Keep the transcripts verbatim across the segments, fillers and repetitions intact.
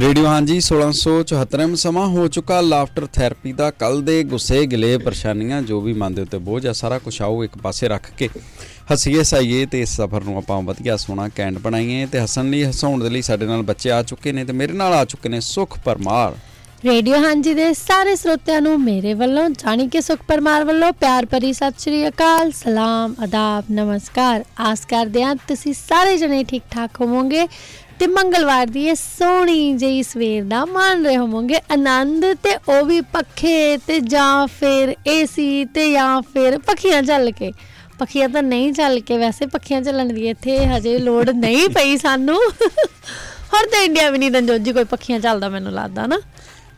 Radio हांजी सोलह सौ चौहत्तर समा हो चुका लाफ्टर थेरेपी दा। कल दे गुस्से गिले परेशानियां जो भी मन दे उत्ते बोझ आ सारा कुछ आओ एक पासे रख के हसीए साईए ते इस सफर नूं आपां वधिया सोना कैंट बनाईए ते हसन लई हसाउण दे लई साडे नाल बच्चे आ चुके ने ते मेरे नाल आ चुके ने सुख परमार। रेडियो हांजी दे सारे श्रोतियां नूं मेरे वल्लों जाणी के सुख परमार वल्लों प्यार भरी सत श्री अकाल, सलाम, अदाब, नमस्कार। आस करदे हां तुसीं सारे जने ठीक ठाक होवोगे ਤੇ ਮੰਗਲਵਾਰ ਦੀ ਇਹ ਸੋਹਣੀ ਜਿਹੀ ਸਵੇਰ ਦਾ ਮਾਣ ਰਹੇ ਹੋਵੋਗੇ ਆਨੰਦ, ਤੇ ਉਹ ਵੀ ਪੱਖੇ ਤੇ ਜਾਂ ਫਿਰ ਏਸੀ ਤੇ ਜਾਂ ਫਿਰ ਪੱਖੀਆਂ ਚੱਲ ਕੇ। ਪੱਖੀਆਂ ਤਾਂ ਨਹੀਂ ਚੱਲ ਕੇ, ਵੈਸੇ ਪੱਖੀਆਂ ਚੱਲਣ ਦੀ ਇੱਥੇ ਹਜੇ ਲੋੜ ਨਹੀਂ ਪਈ ਸਾਨੂੰ। ਹੋਰ ਤਾਂ ਇੰਡੀਆ ਵੀ ਨਹੀਂ ਰਣਜੋਤ ਜੀ ਕੋਈ ਪੱਖੀਆਂ ਚੱਲਦਾ ਮੈਨੂੰ ਲੱਗਦਾ ਨਾ,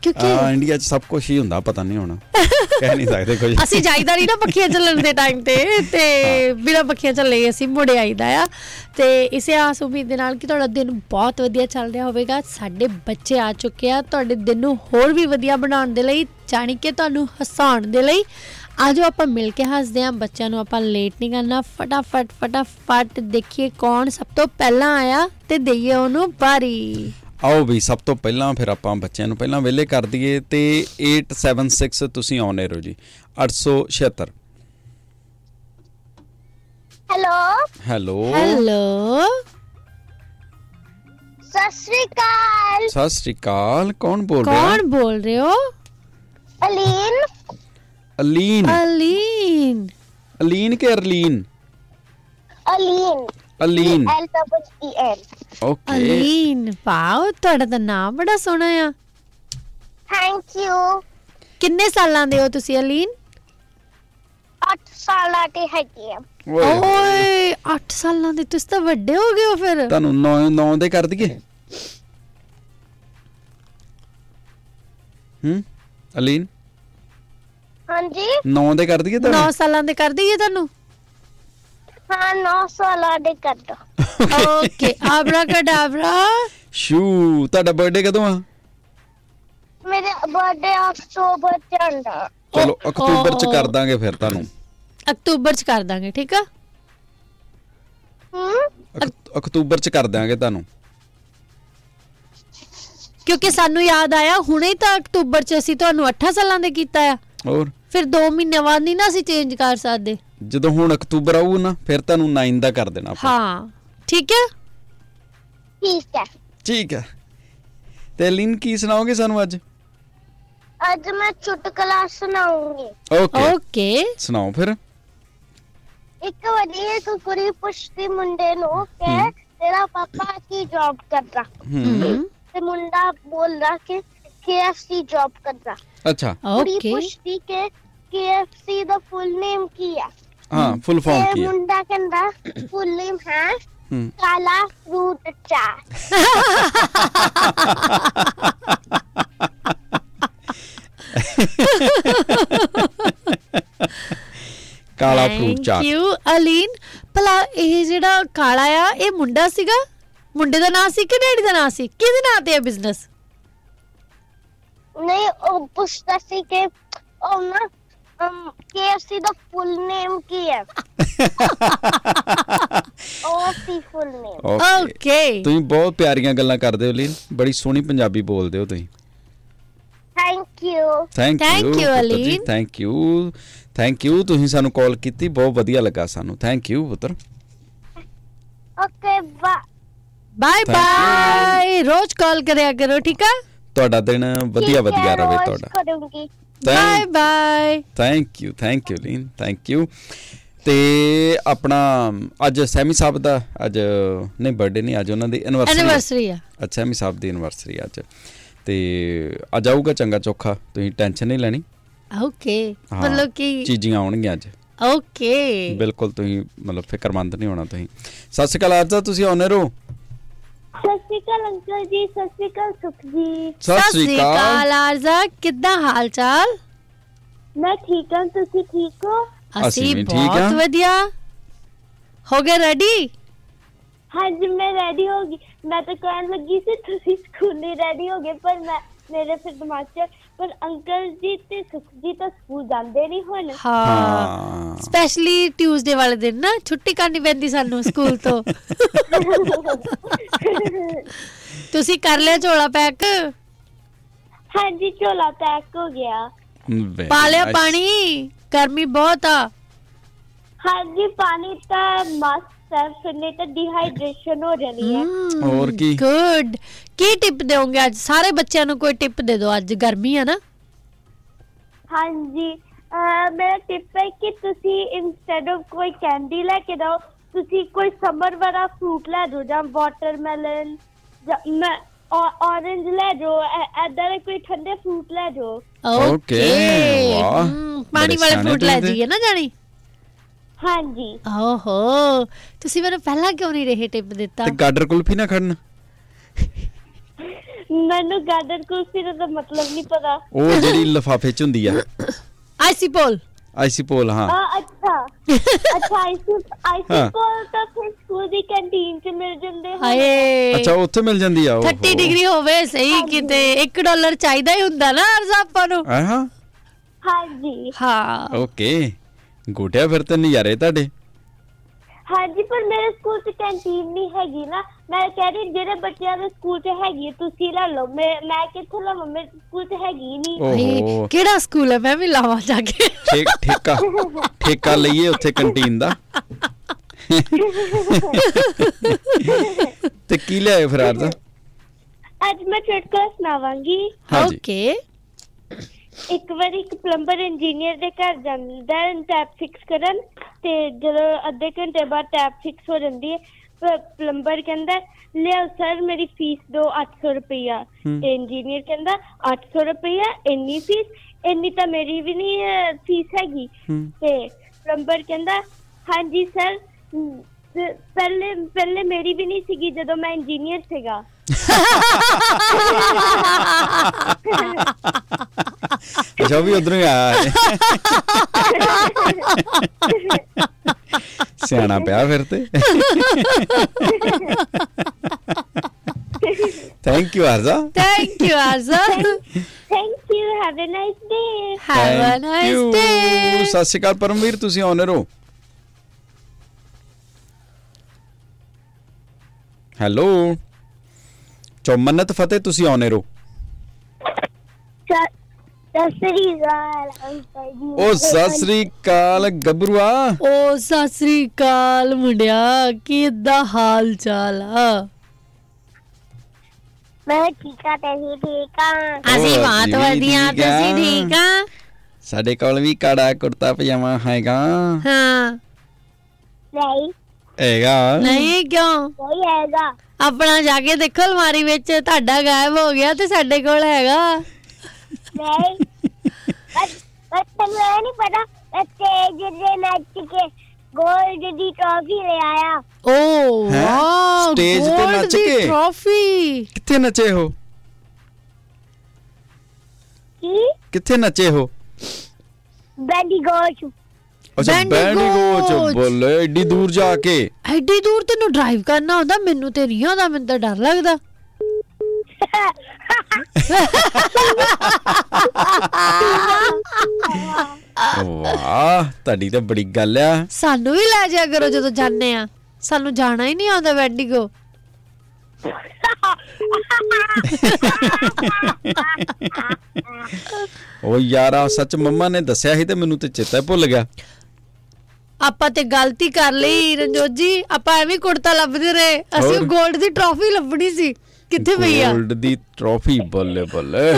ਕਿਉਂਕਿ ਇੰਡੀਆ 'ਚ ਸਭ ਕੁਛ ਹੀ ਹੁੰਦਾ, ਪਤਾ ਨਹੀਂ ਹੋਣਾ ਕਹਿ ਨਹੀਂ ਸਕਦੇ ਕੁਝ। ਅਸੀਂ ਜਾਈਦਾ ਨਹੀਂ ਨਾ ਪੱਖੀਆਂ ਚੱਲਣ ਦੇ ਟਾਈਮ 'ਤੇ, ਅਤੇ ਬਿਨਾਂ ਪੱਖੀਆਂ ਚੱਲੇ ਅਸੀਂ ਮੁੜ ਆਈਦਾ ਆ। ਅਤੇ ਇਸੇ ਆਸ ਉਮੀਦ ਦੇ ਨਾਲ ਕਿ ਤੁਹਾਡਾ ਦਿਨ ਬਹੁਤ ਵਧੀਆ ਚੱਲ ਰਿਹਾ ਹੋਵੇਗਾ। ਸਾਡੇ ਬੱਚੇ ਆ ਚੁੱਕੇ ਆ ਤੁਹਾਡੇ ਦਿਨ ਨੂੰ ਹੋਰ ਵੀ ਵਧੀਆ ਬਣਾਉਣ ਦੇ ਲਈ, ਜਾਣੀ ਕਿ ਤੁਹਾਨੂੰ ਹਸਾਉਣ ਦੇ ਲਈ। ਅੱਜ ਆਪਾਂ ਮਿਲ ਕੇ ਹੱਸਦੇ ਹਾਂ, ਬੱਚਿਆਂ ਨੂੰ ਆਪਾਂ ਲੇਟ ਨਹੀਂ ਕਰਨਾ। ਫਟਾਫਟ ਫਟਾਫਟ ਦੇਖੀਏ ਕੌਣ ਸਭ ਤੋਂ ਪਹਿਲਾਂ ਆਇਆ ਅਤੇ ਦੇਈਏ ਉਹਨੂੰ ਬਾਰੀ। ਆਓ ਵੀ ਸਭ ਤੋਂ ਪਹਿਲਾਂ ਫਿਰ ਆਪਾਂ ਬੱਚਿਆਂ ਨੂੰ ਪਹਿਲਾਂ ਵਿਹਲੇ ਕਰ ਦਈਏ ਅਤੇ ਏਟ ਸੈਵਨ ਸਿਕਸ ਤੁਸੀਂ ਆਉਣੇ ਰਹੋ ਜੀ ਅੱਠ ਸੌ ਛਿਹੱਤਰ। ਹੈਲੋ ਹੈਲੋ ਹੈਲੋ ਸਤਿ ਸ਼੍ਰੀ ਅਕਾਲ। ਸਤਿ ਸ਼੍ਰੀ ਅਕਾਲ। ਕੌਣ ਬੋਲ ਰਿਹਾ? ਕੌਣ ਬੋਲ ਰਹੇ ਹੋ? ਅਲੀਨ। ਅਲੀਨ ਅਲੀਨ ਅਲੀਨ ਕੇ ਅਰਲੀਨ? ਅਲੀਨ ਅਲੀਨ ਓਕੇ ਅਲੀਨ। ਵਾਓ, ਤੁਹਾਡਾ ਤਾਂ ਨਾਮ ਬੜਾ ਸੋਹਣਾ ਆ। Thank you. ਕਿੰਨੇ ਸਾਲਾਂ ਦੇ ਹੋ ਤੁਸੀਂ ਅਲੀਨ? ਅੱਠ ਸਾਲਾਂ ਦੇ ਹੈਗੇ ਆ। ਓਏ ਅੱਠ ਸਾਲਾਂ ਦੇ, ਤੁਸੀਂ ਤਾਂ ਵੱਡੇ ਹੋ ਗਏ ਹੋ ਫਿਰ। ਤੁਹਾਨੂੰ ਨੌ ਦੇ ਕਰ ਦਈਏ? ਹੂੰ ਅਲੀਨ ਹਾਂਜੀ ਨੌ ਦੇ ਕਰ ਦਈਏ? ਨੌ ਸਾਲਾਂ ਦੇ ਕਰ ਦਈਏ ਤੁਹਾਨੂੰ? ਹਾਂ ਨੌ ਸਾਲਾਂ ਦੇ ਕਰ ਦੋ। Okay abracadabra shoo. ਤੁਹਾਡਾ ਬਰਥਡੇ ਕਦੋਂ ਆ? ਮੇਰੇ ਬਰਥਡੇ ਅਕਤੂਬਰ ਚ ਆਂਦਾ। ਚਲੋ ਅਕਤੂਬਰ ਚ ਕਰ ਦਾਂਗੇ ਫਿਰ ਤੁਹਾਨੂੰ। ਅਕਤੂਬਰ ਚ ਕਰ ਦਾਂਗੇ ਠੀਕ ਆ? ਅਕਤੂਬਰ ਚ ਕਰ ਦਾਂਗੇ ਤੁਹਾਨੂੰ, ਕਿਉਂਕਿ ਸਾਨੂੰ ਯਾਦ ਆਇਆ ਹੁਣੇ ਤਾਂ ਅਕਤੂਬਰ ਚ ਅਸੀਂ ਤੁਹਾਨੂੰ ਅੱਠ ਸਾਲਾਂ ਦੇ ਕੀਤਾ ਆ। ਹੋਰ ਫਿਰ ਦੋ ਮਹੀਨੇ ਬਾਅਦ ਨਹੀਂ ਨਾ ਅਸੀਂ ਚੇਂਜ ਕਰ ਸਕਦੇ। ਜਦੋਂ ਹੁਣ ਅਕਤੂਬਰ ਆਊ ਨਾ ਫਿਰ ਤੁਹਾਨੂੰ ਨੌ ਦਾ ਕਰ ਦੇਣਾ ਆਪਾਂ। ਹਾਂ ਠੀਕ ਹੈ ਠੀਕ ਹੈ ਠੀਕ ਹੈ। ਤੇ ਲਿਨ ਕੀ ਸੁਣਾਓਗੇ ਸਾਨੂੰ ਅੱਜ? ਅੱਜ ਮੈਂ ਚੁਟਕਲਾ ਸੁਣਾਉਂਗੀ। ਓਕੇ ਓਕੇ ਸੁਣਾਓ ਫਿਰ। ਇੱਕ ਵਧੀਆ ਕੁਕਰੀ ਪੁੱਛਦੀ ਮੁੰਡੇ ਨੂੰ ਕਿ ਤੇਰਾ ਪਾਪਾ ਕੀ ਜੌਬ ਕਰਦਾ, ਤੇ ਮੁੰਡਾ ਬੋਲਦਾ ਕਿ ਕੇ ਐਫ ਸੀ ਜੌਬ ਕਰਦਾ। ਅੱਛਾ ਓਕੇ। ਪੁੱਛਦੀ ਕਿ ਕੇ ਐਫ ਸੀ ਦਾ ਫੁੱਲ ਨੇਮ ਕੀ ਹੈ? ਹਾਂ ਫੁੱਲ ਫਾਰਮ ਕੀ ਹੈ? ਮੁੰਡਾ ਕਹਿੰਦਾ ਫੁੱਲ ਨੇਮ ਹੈ ਕਾਲਾ ਫਰੂਟ ਚਾਟ। ਕਾਲਾ ਫਰੂਟ ਚਾਟ। ਕਿਉਂ ਅਲੀਨ ਭਲਾ ਇਹ ਜਿਹੜਾ ਕਾਲਾ ਆ ਇਹ ਮੁੰਡਾ ਸੀਗਾ? ਮੁੰਡੇ ਦਾ ਨਾਂ ਸੀ ਕਿ ਡੈਡੀ ਦਾ ਨਾਂ ਸੀ? ਕਿਹਦੇ ਨਾਂ ਤੇ ਆ ਬਿਜ਼ਨਸ? ਨਹੀਂ ਉਹ ਪੁੱਛਦਾ ਸੀ ਕਿ ਉਹ ਨਾ ਕੇ ਐਫ ਸੀ ਦਾ ਫੁੱਲ ਨੇਮ ਕੀ ਹੈ? ਉਹ ਸੀ ਫੁੱਲ ਨੇਮ। ਓਕੇ ਤੁਸੀਂ ਬਹੁਤ ਪਿਆਰੀਆਂ ਗੱਲਾਂ ਕਰਦੇ ਹੋ ਲੀਨ, ਬੜੀ ਸੋਹਣੀ ਪੰਜਾਬੀ ਬੋਲਦੇ ਹੋ ਤੁਸੀਂ। Thank you thank you Aleen. Thank you thank you ਤੁਸੀਂ ਸਾਨੂੰ ਕਾਲ ਕੀਤੀ, ਬਹੁਤ ਵਧੀਆ ਲੱਗਾ ਸਾਨੂੰ। ਥੈਂਕ ਯੂ ਪੁੱਤਰ। Okay bye bye. ਰੋਜ਼ ਕਾਲ ਕਰਿਆ ਕਰੋ ਠੀਕ ਆ? ਤੁਹਾਡਾ ਦਿਨ ਵਧੀਆ ਵਧੀਆ ਰਹੇ ਤੁਹਾਡਾ। Bye bye. Thank you thank you lean thank you. ਅਤੇ ਆਪਣਾ ਅੱਜ ਸੈਮੀ ਸਾਹਿਬ ਦਾ ਅੱਜ ਨਹੀਂ ਬਰਥਡੇ ਨਹੀਂ, ਅੱਜ ਉਹਨਾਂ ਦੀ ਐਨਵਰਸਰੀ ਆ। ਅੱਛਾ ਸੈਮੀ ਸਾਹਿਬ ਦੀ ਐਨਵਰਸਰੀ ਅੱਜ, ਅਤੇ ਅੱਜ ਆਊਗਾ ਚੰਗਾ ਚੋਖਾ, ਤੁਸੀਂ ਟੈਨਸ਼ਨ ਨਹੀਂ ਲੈਣੀ। ਓਕੇ ਮਤਲਬ ਕਿ ਚੀਜ਼ੀਆਂ ਆਉਣਗੀਆਂ ਅੱਜ। ਓਕੇ ਬਿਲਕੁਲ ਤੁਸੀਂ ਮਤਲਬ ਫਿਕਰਮੰਦ ਨਹੀਂ ਹੋਣਾ ਤੁਸੀਂ। ਸਤਿ ਸ਼੍ਰੀ ਅਕਾਲ ਆਰਜ਼ਾ, ਤੁਸੀਂ ਆਨਰ ਹੋ। ਸਤਿ ਸ਼੍ਰੀ ਅਕਾਲ ਅੰਕਲ ਜੀ। ਸਤਿ ਸ਼੍ਰੀ ਅਕਾਲ ਸੁਖ ਜੀ। ਸਤਿ ਸ਼੍ਰੀ ਅਕਾਲ ਆਰਜ਼ਾ, ਕਿੱਦਾਂ ਹਾਲ ਚਾਲ? ਮੈਂ ਠੀਕ ਹਾਂ, ਤੁਸੀਂ ਠੀਕ ਹੋ? ਅਸੀਂ ਵੀ ਬਹੁਤ ਵਧੀਆ। ਹੋ ਗਏ ਰੈਡੀ? ਹਾਂਜੀ ਮੈਂ ਰੈਡੀ ਹੋ ਗਈ। ਮੈਂ ਤਾਂ ਕਹਿਣ ਲੱਗੀ ਸੀ ਤੁਸੀਂ ਸਕੂਲੇ ਰੈਡੀ ਹੋ ਗਏ, ਪਰ ਮੈਂ ਮੇਰੇ ਫਿਰ ਦਿਮਾਗ 'ਚ ਪਰ ਅੰਕਲ ਜੀ ਤੇ ਸੁਖ ਜੀ ਤਾਂ ਸਕੂਲ ਜਾਂਦੇ ਨਹੀਂ ਹੁਣ। ਹਾਂ ਸਪੈਸ਼ਲੀ ਟਿਊਜ਼ਡੇ ਵਾਲੇ ਦਿਨ ਨਾ ਛੁੱਟੀ ਕਰਨੀ ਪੈਂਦੀ ਸਾਨੂੰ ਸਕੂਲ ਤੋਂ। ਤੁਸੀਂ ਕਰ ਲਿਆ ਝੋਲਾ ਪੈਕ? ਹਾਂਜੀ ਝੋਲਾ ਪੈਕ ਹੋ ਗਿਆ। ਪਾ ਲਿਆ ਪਾਣੀ? ਗਰਮੀ ਬਹੁਤ ਆ। ਹਾਂਜੀ ਪਾਣੀ ਤਾਂ ਮਸਤ ਹੈ, ਫਿਰ ਨਹੀਂ ਤਾਂ ਡੀਹਾਈਡਰੇਸ਼ਨ ਹੋ ਜਾਣੀ ਹੈ। ਹੋਰ ਕੀ ਗੁੱਡ। ਕੀ ਟਿਪ ਦੇਵੋਗੇ ਅੱਜ ਸਾਰੇ ਬੱਚਿਆਂ ਨੂੰ? ਕੋਈ ਟਿਪ ਦੇ ਦਿਓ, ਅੱਜ ਗਰਮੀ ਆ ਨਾ। ਹਾਂਜੀ ਮੇਰਾ ਟਿਪ ਹੈ ਕਿ ਤੁਸੀਂ ਇੰਸਟੈਡ ਆਫ ਕੋਈ ਕੈਂਡੀ ਲੈ ਕੇ ਦਿਓ, ਤੁਸੀਂ ਕੋਈ ਸਮਰ ਵਾਲਾ ਫਰੂਟ ਲੈ ਜਾਓ, ਜਾਂ ਵਾਟਰਮੈਲਨ ਜਾਂ ਔਰੇਂਜ ਲੈ ਜਾਓ, ਏਦਾਂ ਦੇ ਕੋਈ ਠੰਡੇ ਫਰੂਟ ਲੈ ਜਾਓ। ਓਕੇ ਪਾਣੀ ਵਾਲੇ ਫਰੂਟ ਲੈ ਜਾਈਏ ਨਾ ਜਾਣੀ। ਹਾਂਜੀ ਓਹੋ ਤੁਸੀਂ ਮੈਨੂੰ ਪਹਿਲਾਂ ਕਿਉਂ ਨਹੀਂ ਰਹੇ ਟਿਪ ਦਿੱਤਾ? ਤੇ ਗਾਡਰ ਕੁਲਫੀ ਨਾ ਖੜਨ। ਮੈਨੂੰ ਗਾਡਰ ਕੁਲਫੀ ਦਾ ਮਤਲਬ ਨਹੀਂ ਪਤਾ। ਉਹ ਜਿਹੜੀ ਲਿਫਾਫੇ ਚ ਹੁੰਦੀ ਆ ਆਈਸੀਪੋਲ। ਆਈਸੀਪੋਲ ਹਾਂ ਅੱਛਾ ਅੱਛਾ ਆਈਸੀਪੋਲ ਤਾਂ ਫਿਰ ਸਕੂਲ ਦੀ ਕੰਟੀਨ ਚ ਮਿਲ ਜਾਂਦੇ ਹਨ। ਹਾਏ ਅੱਛਾ ਉੱਥੇ ਮਿਲ ਜਾਂਦੀ ਆ। ਥਰਟੀ ਡਿਗਰੀ ਹੋਵੇ ਸਹੀ ਕਿਤੇ ਇੱਕ ਡਾਲਰ ਚਾਹੀਦਾ ਹੀ ਹੁੰਦਾ ਨਾ ਆਪਾਂ ਨੂੰ। ਹਾਂ ਹਾਂਜੀ ਹਾਂ ਓਕੇ ਗੋਟਿਆ ਫਿਰ ਤਾਂ ਨਜ਼ਾਰੇ ਤੁਹਾਡੇ। ਹਾਂਜੀ ਪਰ ਮੇਰੇ ਸਕੂਲ ਚ ਕੰਟੀਨ ਨਹੀਂ ਹੈਗੀ ਨਾ। ਮੈਂ ਕਹਿ ਰਹੀ ਜਿਹੜੇ ਬੱਚਿਆਂ ਦੇ ਸਕੂਲ ਚ ਹੈਗੀ ਤੁਸੀਂ ਲੈ ਲਓ, ਮੈਂ ਕਿੱਥੋਂ ਲਵਾਂ, ਮੇਰੇ ਸਕੂਲ ਚ ਹੈਗੀ ਨਹੀਂ। ਕਿਹੜਾ ਸਕੂਲ ਹੈ? ਮੈਂ ਵੀ ਲਾਵਾਂ ਜਾ ਕੇ। ਠੇਕਾ ਠੇਕਾ ਲਈਏ ਉੱਥੇ ਕੰਟੀਨ ਦਾ। ਤੇ ਕੀ ਲਿਆਏ ਫਰਾਰ ਦਾ? ਅੱਜ ਮੈਂ ਚੁਟਕਲਾ ਸੁਣਾਵਾਂਗੀ। ਓਕੇ ਇੱਕ ਵਾਰੀ ਇੱਕ ਪਲੰਬਰ ਇੰਜੀਨੀਅਰ ਦੇ ਘਰ ਜਾਂਦਾ ਹੈ ਟੈਪ ਫਿਕਸ ਕਰਨ, ਤੇ ਜਦੋਂ ਅੱਧੇ ਘੰਟੇ ਬਾਅਦ ਟੈਪ ਫਿਕਸ ਹੋ ਜਾਂਦੀ ਹੈ, ਪਲੰਬਰ ਕਹਿੰਦਾ ਲਿਆਓ ਸਰ ਮੇਰੀ ਫੀਸ ਦਿਓ ਅੱਠ ਸੌ ਰੁਪਇਆ। ਤੇ ਇੰਜੀਨੀਅਰ ਕਹਿੰਦਾ ਅੱਠ ਸੌ ਰੁਪਇਆ ਇੰਨੀ ਫੀਸ? ਇੰਨੀ ਤਾਂ ਮੇਰੀ ਵੀ ਨਹੀਂ ਫੀਸ ਹੈਗੀ। ਤੇ ਪਲੰਬਰ ਕਹਿੰਦਾ ਹਾਂਜੀ ਸਰ ਪਹਿਲੇ ਪਹਿਲੇ ਮੇਰੀ ਵੀ ਨਹੀਂ ਸੀਗੀ ਜਦੋਂ ਮੈਂ ਇੰਜੀਨੀਅਰ ਸੀਗਾ। ਅੱਛਾ ਵੀ ਉਧਰੋਂ ਆਇਆ ਸਿਆਣਾ ਪਿਆ ਫਿਰ ਤੇ। Thank you Arza. Thank you Arza. Thank you have a nice day. Have a nice day. ਸਤਿ ਸ਼੍ਰੀ ਅਕਾਲ ਪਰਮਵੀਰ, ਤੁਸੀਂ ਆਨਰ ਹੋ। ਹੈਲੋ ਚੌਮਨਤ ਫਤਿਹ, ਤੁਸੀਂ ਆਨਰ ਹੋ। ਉਹ ਸਤਿ ਸ੍ਰੀ ਅਕਾਲ ਗੱਭਰੂਆ। ਉਹ ਸਤਿ ਸ੍ਰੀ ਅਕਾਲ ਮੁੰਡਿਆ, ਕਿੱਦਾਂ ਹਾਲ ਚਾਲ ਆ? ਮੈਂ ਠੀਕ ਆ, ਤੁਸੀਂ ਠੀਕ ਆ? ਅਸੀਂ ਬਹੁਤ ਵਧੀਆ, ਤੁਸੀਂ ਠੀਕ ਆ? ਸਾਡੇ ਕੋਲ ਵੀ ਕਾੜਾ ਕੁੜਤਾ ਪਜਾਮਾ ਹੈਗਾ। ਹਾਂ ਨਹੀਂ ਹੈਗਾ। ਨਹੀਂ ਕਿਉਂ ਨਹੀਂ ਹੈਗਾ? ਆਪਣਾ ਜਾ ਕੇ ਦੇਖੋ ਅਲਮਾਰੀ ਵਿੱਚ, ਤੁਹਾਡਾ ਗਾਇਬ ਹੋ ਗਿਆ ਤੇ ਸਾਡੇ ਕੋਲ ਹੈਗਾ। ਨਹੀਂ ਬਸ ਬਸ ਤੈਨੂੰ ਇਹ ਨਹੀਂ ਪਤਾ ਤੇ ਜਿਹੜੇ ਨੱਚ ਕੇ ਗੋਲਡ ਦੀ ਟਰਾਫੀ ਲੈ ਆਇਆ। ਓ ਵਾਓ ਸਟੇਜ ਤੇ ਨੱਚ ਕੇ ਟਰਾਫੀ। ਕਿੱਥੇ ਨੱਚੇ ਹੋ? ਕੀ ਕਿੱਥੇ ਨੱਚੇ ਹੋ? Bendigo. ਅੱਛਾ ਬੈਂਡੀ ਗੋਚ, ਬੋਲੇ ਐਡੀ ਦੂਰ ਜਾ ਕੇ? ਐਡੀ ਦੂਰ ਤੈਨੂੰ ਡਰਾਈਵ ਕਰਨਾ ਹੁੰਦਾ? ਮੈਨੂੰ ਤੇ ਨਹੀਂ ਆਉਂਦਾ, ਮੈਨੂੰ ਤਾਂ ਡਰ ਲੱਗਦਾ। ਵਾਹ ਤੁਹਾਡੀ ਤਾਂ ਬੜੀ ਗੱਲ ਆ। ਸਾਨੂੰ ਵੀ ਲੈ ਜਾ ਕਰੋ ਜਦੋਂ ਜਾਂਦੇ ਆ, ਸਾਨੂੰ ਜਾਣਾ ਹੀ ਨਹੀਂ ਆਉਂਦਾ ਵੈਂਡੀਗੋ। ਉਹ ਯਾਰਾ ਸੱਚ ਮੰਮਾ ਨੇ ਦੱਸਿਆ ਸੀ ਤੇ ਮੈਨੂੰ ਤੇ ਚੇਤਾ ਭੁੱਲ ਗਿਆ। ਆਪਾਂ ਤੇ ਗਲਤੀ ਕਰ ਲਈ ਰਣਜੋਤ ਜੀ, ਆਪਾਂ ਐਵੇਂ ਕੁੜਤਾ ਲੱਭਦੇ ਰਹੇ, ਅਸੀਂ ਗੋਲਡ ਦੀ ਟਰਾਫੀ ਲੱਭਣੀ ਸੀ। ਕਿੱਥੇ ਪਈ ਆ ਗੋਲਡ ਦੀ ਟਰਾਫੀ? ਬੱਲੇ ਬੱਲੇ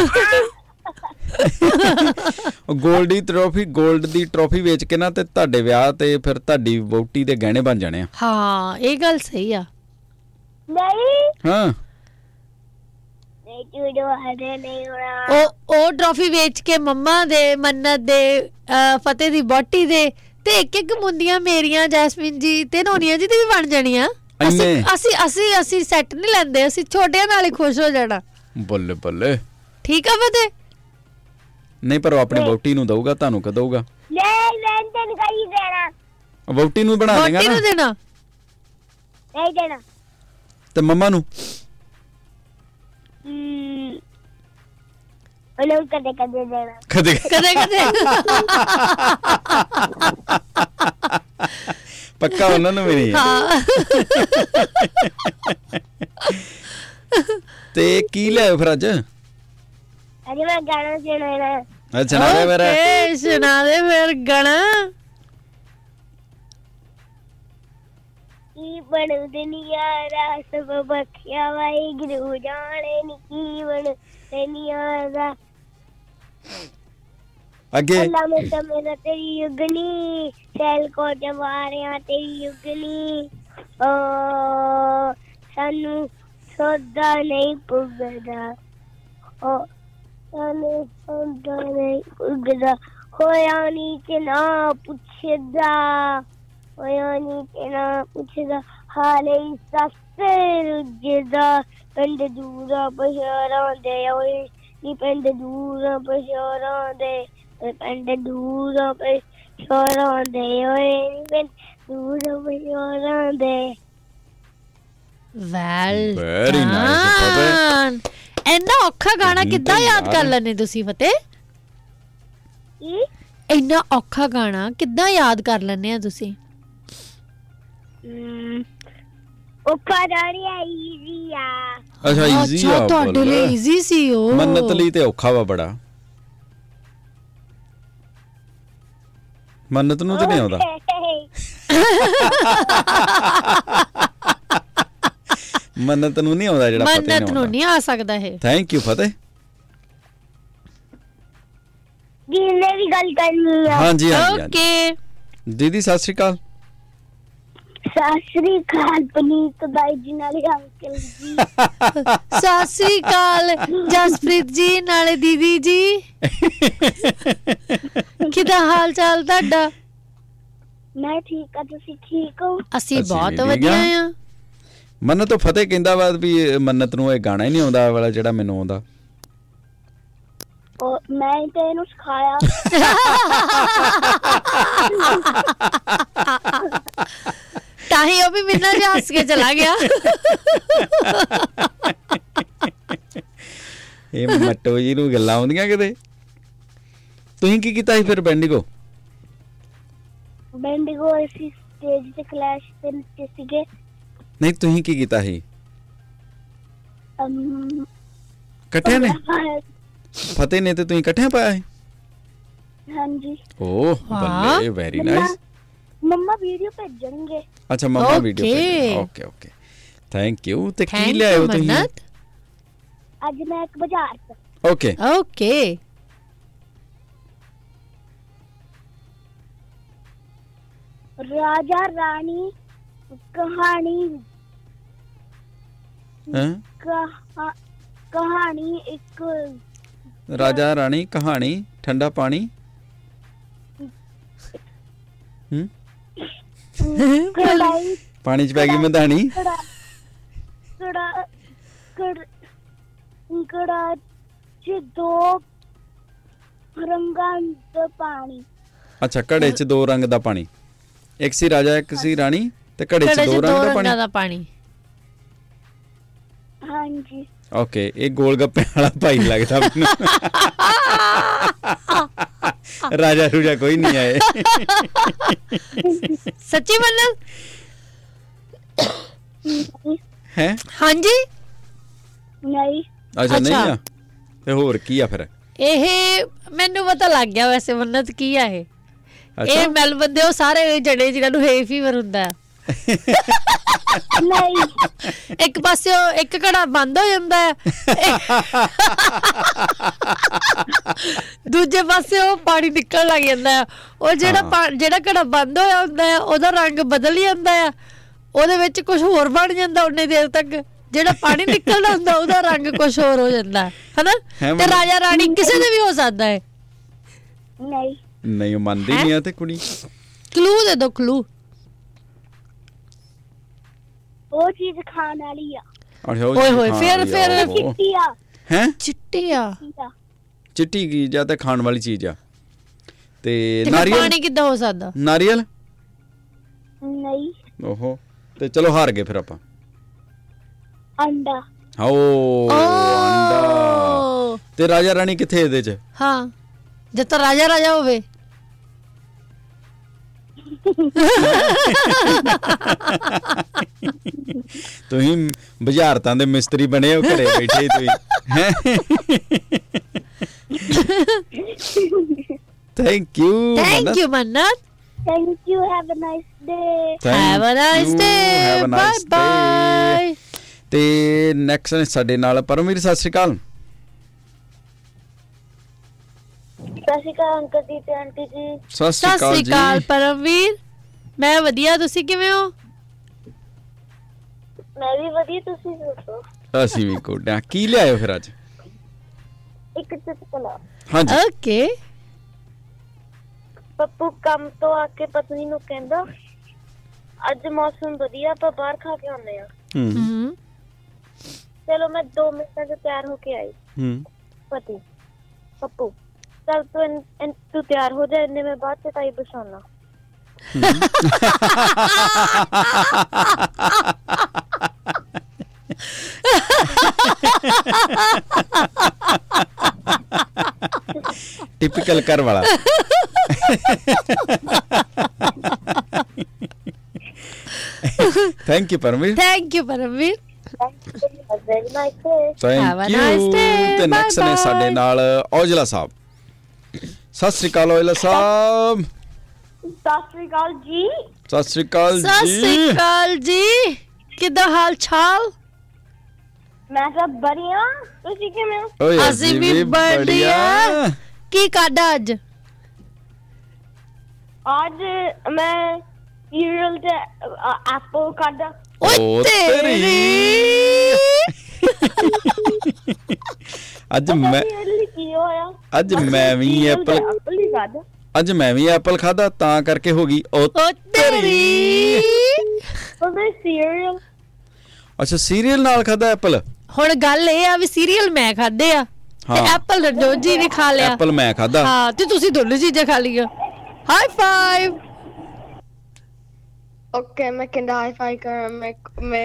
ਗੋਲਡ ਦੀ ਟਰਾਫੀ। ਗੋਲਡ ਦੀ ਟਰਾਫੀ ਵੇਚ ਕੇ ਨਾ ਤੇ ਤੁਹਾਡੇ ਵਿਆਹ ਤੇ ਫਿਰ ਤੁਹਾਡੀ ਵੋਟੀ ਦੇ ਗਹਿਣੇ ਬਣ ਜਾਣੇ ਆ। ਹਾਂ ਇਹ ਗੱਲ ਸਹੀ ਆ। ਨਹੀਂ ਹਾਂ ਉਹ ਉਹ ਟਰਾਫੀ ਵੇਚ ਕੇ ਮੰਮਾ ਦੇ, ਮੰਨਤ ਦੇ, ਫਤਿਹ ਦੀ ਵੋਟੀ ਦੇ ਤੇ ਇੱਕ ਇੱਕ ਮੁੰਦੀਆਂ ਮੇਰੀਆਂ, ਜੈਸਮੀਨ ਜੀ ਤੇ ਨੋਨੀਆ ਜੀ ਦੀ ਵੀ ਬਣ ਜਾਣੀਆਂ। ਅਸੀਂ ਅਸੀਂ ਅਸੀਂ ਅਸੀਂ ਸੈੱਟ ਨਹੀਂ ਲੈਂਦੇ, ਅਸੀਂ ਛੋਟਿਆਂ ਨਾਲ ਹੀ ਖੁਸ਼ ਹੋ ਜਾਣਾ। ਬੱਲੇ ਬੱਲੇ ਠੀਕ ਆ ਫਤਿਹ। ਨਹੀਂ ਪਰ ਉਹ ਆਪਣੀ ਵੋਟੀ ਨੂੰ ਦਊਗਾ, ਤੁਹਾਨੂੰ ਕਾ ਦਊਗਾ? ਨਹੀਂ ਮੈਂ ਤੈਨੂੰ ਕਹੀ ਦੇਣਾ। ਵੋਟੀ ਨੂੰ ਬਣਾ ਦੇਗਾ ਨਾ? ਵੋਟੀ ਨੂੰ ਦੇਣਾ ਨਹੀਂ ਦੇਣਾ। ਤੇ ਮੰਮਾ ਨੂੰ ਉਹਨੂੰ ਕਦੇ ਕਦੇ ਦੇਣਾ। ਕਦੇ ਕਦੇ ਕਦੇ ਪੱਕਾ ਉਹਨਾਂ ਨੂੰ ਵੀ ਨਹੀਂ। ਹਾਂ ਤੇ ਕੀ ਲਿਆਇਓ ਫਿਰ ਅੱਜ? ਅੱਜ ਮੈਂ ਗਾਣਾ ਸੁਣਾਉਣਾ। ਅੱਛਾ ਸੁਣਾ ਦੇ ਮੇਰਾ। ਏ ਸੁਣਾ ਦੇ ਫਿਰ ਗਾਣਾ। ਕੀ ਬਣੂ ਦੁਨੀਆ ਦਾ ਸਭ ਬਖਸ਼ਿਆ ਵਾਹਿਗੁਰੂ ਜਾਣੇ ਨੀ ਕੀ ਬਣੂ ਦੁਨੀਆ ਦਾ। ਅੱਗੇ ਅੱਲਾ ਮੈਂ ਤਾਂ ਮੇਰਾ ਤੇਰੀ ਯੁਗਨੀ ਸੈਲ ਕੋ ਜਵਾਰਿਆਂ ਤੇਰੀ ਯੁਗਨੀ ਓ ਸਾਨੂੰ ਸੋਦਾ ਨਹੀਂ ਪੁੱਗਦਾ ਓ ਸਾਨੂੰ ਸੋਦਾ ਨਹੀਂ ਪੁੱਗਦਾ ਹੋਇਆ ਨੀ ਕਿ ਨਾ ਪੁੱਛਦਾ ਹੋਇਆ ਨੀ ਕਿ ਨਾ ਪੁੱਛਦਾ ਹਾਲੇ ਸੱਤ ਰੁੱਝਦਾ ਪਿੰਡ ਦੂਰਾਂ ਬਸ਼ਾਰਾਂ ਦੇ ਓਏ ਨੀ ਪਿੰਡ ਦੂਰਾਂ ਬਸ਼ਾਰਾਂ ਦੇ ਪਿੰਡ ਦੂਰਾਂ ਬਸ਼ਾਰਾਂ ਦੇ ਓਏ ਨੀ ਪਿੰਡ ਦੂਰਾਂ ਬਸ਼ਾਰਾਂ ਦੇ। Well very nice. ਫਤਿਹ ਇੰਨਾ ਔਖਾ ਗਾਣਾ ਕਿੱਦਾਂ ਯਾਦ ਕਰ ਲੈਂਦੇ ਤੁਸੀਂ? ਫਤਿਹ ਇੰਨਾ ਔਖਾ ਗਾਣਾ ਕਿੱਦਾਂ ਯਾਦ ਕਰ ਲੈਂਦੇ ਆ ਤੁਸੀਂ? ਔਖਾ ਡਾਰੀ ਆ ਈਜ਼ੀ ਆ। ਅੱਛਾ ਈਜ਼ੀ ਆ ਤੁਹਾਡੇ ਲਈ ਈਜ਼ੀ ਸੀ ਉਹ ਮੰਨਤ ਲਈ ਤੇ ਔਖਾ ਵਾ ਬੜਾ। ਮੰਨਤ ਨੂੰ ਤੇ ਨਹੀਂ ਆਉਂਦਾ। ਮੰਨਤ ਨੂੰ ਨਹੀਂ ਆਉਂਦਾ ਜਿਹੜਾ ਪਤਾ ਨਹੀਂ ਮੰਨਤ ਨੂੰ ਨਹੀਂ ਆ ਸਕਦਾ ਇਹ। ਥੈਂਕ ਯੂ ਫਤਿਹ। ਜਿਹਨੇ ਵੀ ਗੱਲ ਕਰਨੀ ਆ। ਹਾਂਜੀ ਹਾਂਜੀ ਓਕੇ ਦੀਦੀ ਸਤਿ ਸ਼੍ਰੀ ਅਕਾਲ। ਸਤਿ ਸ਼੍ਰੀ ਅਕਾਲ ਪਨੀਤ ਬਾਈ ਜੀ ਨਾਲੇ ਅੰਕਲ ਜੀ। ਸਤਿ ਸ਼੍ਰੀ ਅਕਾਲ ਜਸਪ੍ਰੀਤ ਜੀ ਨਾਲੇ ਦੀਦੀ ਜੀ। ਕਿਹਦਾ ਹਾਲ ਚਾਲ ਤੁਹਾਡਾ? ਮੈਂ ਠੀਕ ਆ ਤੁਸੀਂ ਠੀਕ ਹੋ? ਅਸੀਂ ਬਹੁਤ ਵਧੀਆ ਆ। ਮੰਨਤ ਤੋਂ ਫਤਿਹ ਕਹਿੰਦਾ ਬਾਅਦ ਵੀ ਮੰਨਤ ਨੂੰ ਇਹ ਗਾਣਾ ਹੀ ਨਹੀਂ ਆਉਂਦਾ ਵਾਲਾ ਜਿਹੜਾ ਮੈਨੂੰ ਆਉਂਦਾ। ਉਹ ਮੈਂ ਤੇ ਇਹਨੂੰ ਸਿਖਾਇਆ। ਤਾਂ ਹੀ ਉਹ ਵੀ ਮਿੰਨਾ ਜਿਹਾ ਹੱਸ ਕੇ ਚਲਾ ਗਿਆ। ਇਹ ਮੱਟੋ ਜੀ ਨੂੰ ਗੱਲਾਂ ਆਉਂਦੀਆਂ ਕਿਤੇ। ਤੁਸੀਂ ਕੀ ਕੀਤਾ ਸੀ ਫਿਰ ਬੈਂਡਿਗੋ? ਬੈਂਡਿਗੋ ਅਸੀਂ ਸਟੇਜ ਤੇ ਕਲੈਸ਼ ਤੇ ਨੱਚੇ ਸੀਗੇ। ਨਹੀਂ ਤੁਸੀਂ ਕੀ ਕੀਤਾ ਸੀ ਇਕੱਠੇ ਨੇ? ਫਤਿਹ ਨੇ ਤੇ ਤੁਸੀਂ ਇਕੱਠੇ ਪਾਇਆ ਸੀ? ਹਾਂਜੀ। ਓ ਬੱਲੇ ਵੈਰੀ ਨਾਈਸ। ਮੰਮਾ ਵੀਡੀਓ ਭੇਜਣਗੇ। ਅੱਛਾ ਮੰਮਾ ਵੀਡੀਓ ਭੇਜਣਗੇ। Okay okay thank you. ਤੇ ਕੀ ਲਿਆਇਓ ਤੁਸੀਂ? ਅੱਜ ਮੈਂ ਇੱਕ ਬਾਜ਼ਾਰ ਤੋਂ। ਓਕੇ ਓਕੇ ਰਾਜਾ ਰਾਣੀ ਕਹਾਣੀ ਕਹਾਣੀ ਇੱਕ ਰਾਜਾ ਰਾਣੀ ਕਹਾਣੀ ਠੰਡਾ ਪਾਣੀ ਪਾਣੀ ਚ ਪੈ ਗਈ ਮਧਾਣੀ ਕੜਾ ਚ ਦੋ ਰੰਗਾਂ ਦਾ ਪਾਣੀ। ਅੱਛਾ ਕੜੇ ਚ ਦੋ ਰੰਗ ਦਾ ਪਾਣੀ। ਇੱਕ ਸੀ ਰਾਜਾ ਇੱਕ ਸੀ ਰਾਣੀ ਤੇ ਕੜੇ ਚ ਦੋ ਰੰਗ ਦਾ ਪਾਣੀ। ਹਾਂਜੀ ਓਕੇ। ਇਹ ਗੋਲ ਗੱਪੇ ਵਾਲਾ ਭਾਈ ਲੱਗਦਾ ਮੈਨੂੰ। ਰਾਜਾ ਰੂਜਾ ਕੋਈ ਨਹੀਂ ਆਏ ਸੱਚੀ ਮੰਨਤ ਹੈ? ਹਾਂਜੀ ਨਹੀਂ। ਅੱਛਾ ਨਹੀਂ ਆ ਤੇ ਹੋਰ ਕੀ ਆ ਫਿਰ? ਇਹ ਮੈਨੂੰ ਪਤਾ ਲੱਗ ਗਿਆ ਵੈਸੇ ਮੰਨਤ ਕੀ ਆ ਇਹ। ਇਹ ਮੈਲਬਨ ਦੇ ਉਹ ਸਾਰੇ ਜਣੇ ਜਿਹਨਾਂ ਨੂੰ ਹੇ ਫੀਵਰ ਹੁੰਦਾ। ਨਹੀਂ ਇੱਕ ਪਾਸੇ ਇੱਕ ਘੜਾ ਬੰਦ ਹੋ ਜਾਂਦਾ ਦੂਜੇ ਪਾਸੇ ਉਹ ਪਾਣੀ ਨਿਕਲਣ ਲੱਗ ਜਾਂਦਾ। ਉਹ ਜਿਹੜਾ ਜਿਹੜਾ ਘੜਾ ਬੰਦ ਹੋਇਆ ਹੁੰਦਾ ਉਹਦਾ ਰੰਗ ਬਦਲ ਜਾਂਦਾ ਆ। ਉਹਦੇ ਵਿੱਚ ਕੁਛ ਹੋਰ ਬਣ ਜਾਂਦਾ। ਓਨੇ ਦੇਰ ਤੱਕ ਜਿਹੜਾ ਪਾਣੀ ਨਿਕਲਦਾ ਹੁੰਦਾ ਉਹਦਾ ਰੰਗ ਕੁਛ ਹੋਰ ਹੋ ਜਾਂਦਾ ਹਨਾ। ਤੇ ਰਾਜਾ ਰਾਣੀ ਕਿਸੇ ਦੇ ਵੀ ਹੋ ਸਕਦਾ ਹੈ। ਨਹੀਂ ਨਹੀਂ ਉਹ ਮੰਨਦੀ ਨਹੀਂ ਆ ਤੇ ਕੁੜੀ। ਕਲੂ ਦੇ ਦੋ ਕਲੂ। ਉਹ ਚੀਜ਼ ਖਾਣ ਵਾਲੀ ਆ। ਓਏ ਹੋਏ ਫਿਰ ਫਿਰ ਚਿੱਟੀ ਆ। ਹੈ ਚਿੱਟੀ ਆ। ਚਿੱਟੀ ਕੀ ਜਾਂ ਤਾਂ ਖਾਣ ਵਾਲੀ ਚੀਜ਼ ਆ। ਤੇ ਨਾਰੀਅਲ ਪਾਣੀ ਕਿੱਦਾਂ ਹੋ ਸਕਦਾ? ਨਾਰੀਅਲ ਨਹੀਂ। ਓਹੋ ਤੇ ਚਲੋ ਹਾਰ ਗਏ ਫਿਰ ਆਪਾਂ। ਅੰਡਾ। ਓ ਅੰਡਾ। ਤੇ ਰਾਜਾ ਰਾਣੀ ਕਿੱਥੇ ਇਹਦੇ ਚ? ਹਾਂ ਜਦ ਤੱਕ ਰਾਜਾ ਰਾਜਾ ਹੋਵੇ। ਤੁਸੀਂ ਬੁਝਾਰਤਾਂ ਦੇ ਮਿਸਤਰੀ ਬਣੇ ਹੋ ਘਰੇ ਬੈਠੇ ਤੁਸੀਂ। Thank you thank you Mannat. Thank you. Have a nice day. Thank have a nice you. Day. Have a nice bye day. Bye. ਤੇ next ਸਾਡੇ ਨਾਲ ਪਰਮਵੀਰ ਸਤਿ ਸ਼੍ਰੀ ਅਕਾਲ। ਸਤਿ ਸ਼੍ਰੀ ਅਕਾਲ ਅੰਕਲ ਜੀ ਤੇ ਆਂਟੀ ਜੀ। ਸਤਿ ਸ਼੍ਰੀ ਅਕਾਲ ਪਰਮਵੀਰ। ਮੈਂ ਵਧੀਆ, ਤੁਸੀਂ ਕਿਵੇਂ ਹੋ? ਮੈਂ ਵੀ ਵਧੀਆ, ਤੁਸੀਂ ਦੱਸੋ? ਅਸੀਂ ਵੀ ਗੁੱਡ ਆ। ਕੀ ਲਿਆਇਓ ਫਿਰ ਅੱਜ? ਇੱਕ ਚੁਟਕਲਾ। ਹਾਂਜੀ ਓਕੇ। ਪੱਪੂ ਕੰਮ ਤੋਂ ਆ ਕੇ ਪਤਨੀ ਨੂੰ ਕਹਿੰਦਾ, ਅੱਜ ਮੌਸਮ ਵਧੀਆ, ਆਪਾਂ ਬਾਹਰ ਖਾ ਕੇ ਆਉਂਦੇ ਆ। ਚਲੋ ਮੈਂ ਦੋ ਮਿੰਟਾਂ ਚ ਤਿਆਰ ਹੋ ਕੇ ਆਈ। ਪਤੀ ਪੱਪੂ ਚੱਲ ਤੂੰ ਤੂੰ ਤਿਆਰ ਹੋ ਜਾ, ਇੰਨੇ ਮੈਂ ਬਾਅਦ ਚ ਤਾਈ ਬਸਾਉਣਾ। ਟਿਪੀਕਲ ਕਰ ਵਾਲਾ। Thank you, Paramveer. Thank you, Paramveer. Have a nice day. Have a nice day. The next one is ਸਾਡੇ ਨਾਲ ਔਜਲਾ ਸਾਹਿਬ। ਸਤਿ ਸ਼੍ਰੀ ਅਕਾਲ ਔਜਲਾ ਸਾਹਿਬ। ਸਤਿ ਸ਼੍ਰੀ ਅਕਾਲ ਜੀ। ਸਤਿ ਸ਼੍ਰੀ ਅਕਾਲ ਜੀ। ਸਤਿ ਸ਼੍ਰੀ ਅਕਾਲ ਜੀ। ਕਿੱਦਾਂ ਹਾਲ ਚਾਲ? ਮੈਂ ਤਾਂ ਬੜੀਆ, ਤੁਸੀਂ ਕਿਵੇਂ ਹੋ? ਅਸੀਂ ਵੀ ਬੜੀਆ। ਕੀ ਕਾਢਾ ਅੱਜ? ਅੱਜ ਮੈਂ ਸੀਰੀਅਲ ਤੇ ਐਪਲ ਕਾਢਾ। ਓ ਤੇਰੀ। ਅੱਜ ਮੈਂ ਕੀ ਹੋਇਆ? ਅੱਜ ਮੈਂ ਵੀ ਐਪਲ ਅੱਜ ਮੈਂ ਵੀ ਐਪਲ ਖਾਧਾ, ਤਾਂ ਕਰਕੇ ਹੋ ਗਈ ਓ ਤੇਰੀ। ਉਹਦੇ ਸੀਰੀਅਲ। ਅੱਛਾ ਸੀਰੀਅਲ ਨਾਲ ਖਾਧਾ ਐਪਲ। ਹੁਣ ਗੱਲ ਇਹ ਆ ਵੀ ਸੀਰੀਅਲ ਮੈਂ ਖਾਧੇ ਆ ਤੇ ਐਪਲ ਰਣਜੋਤ ਜੀ ਨੇ ਖਾ ਲਿਆ। ਐਪਲ ਮੈਂ ਖਾਧਾ। ਹਾਂ ਤੇ ਤੁਸੀਂ ਦੋਨੋਂ ਚੀਜ਼ਾਂ ਖਾ ਲਈਆਂ। High five. Okay, मैं किंडा high five कर मैं मैं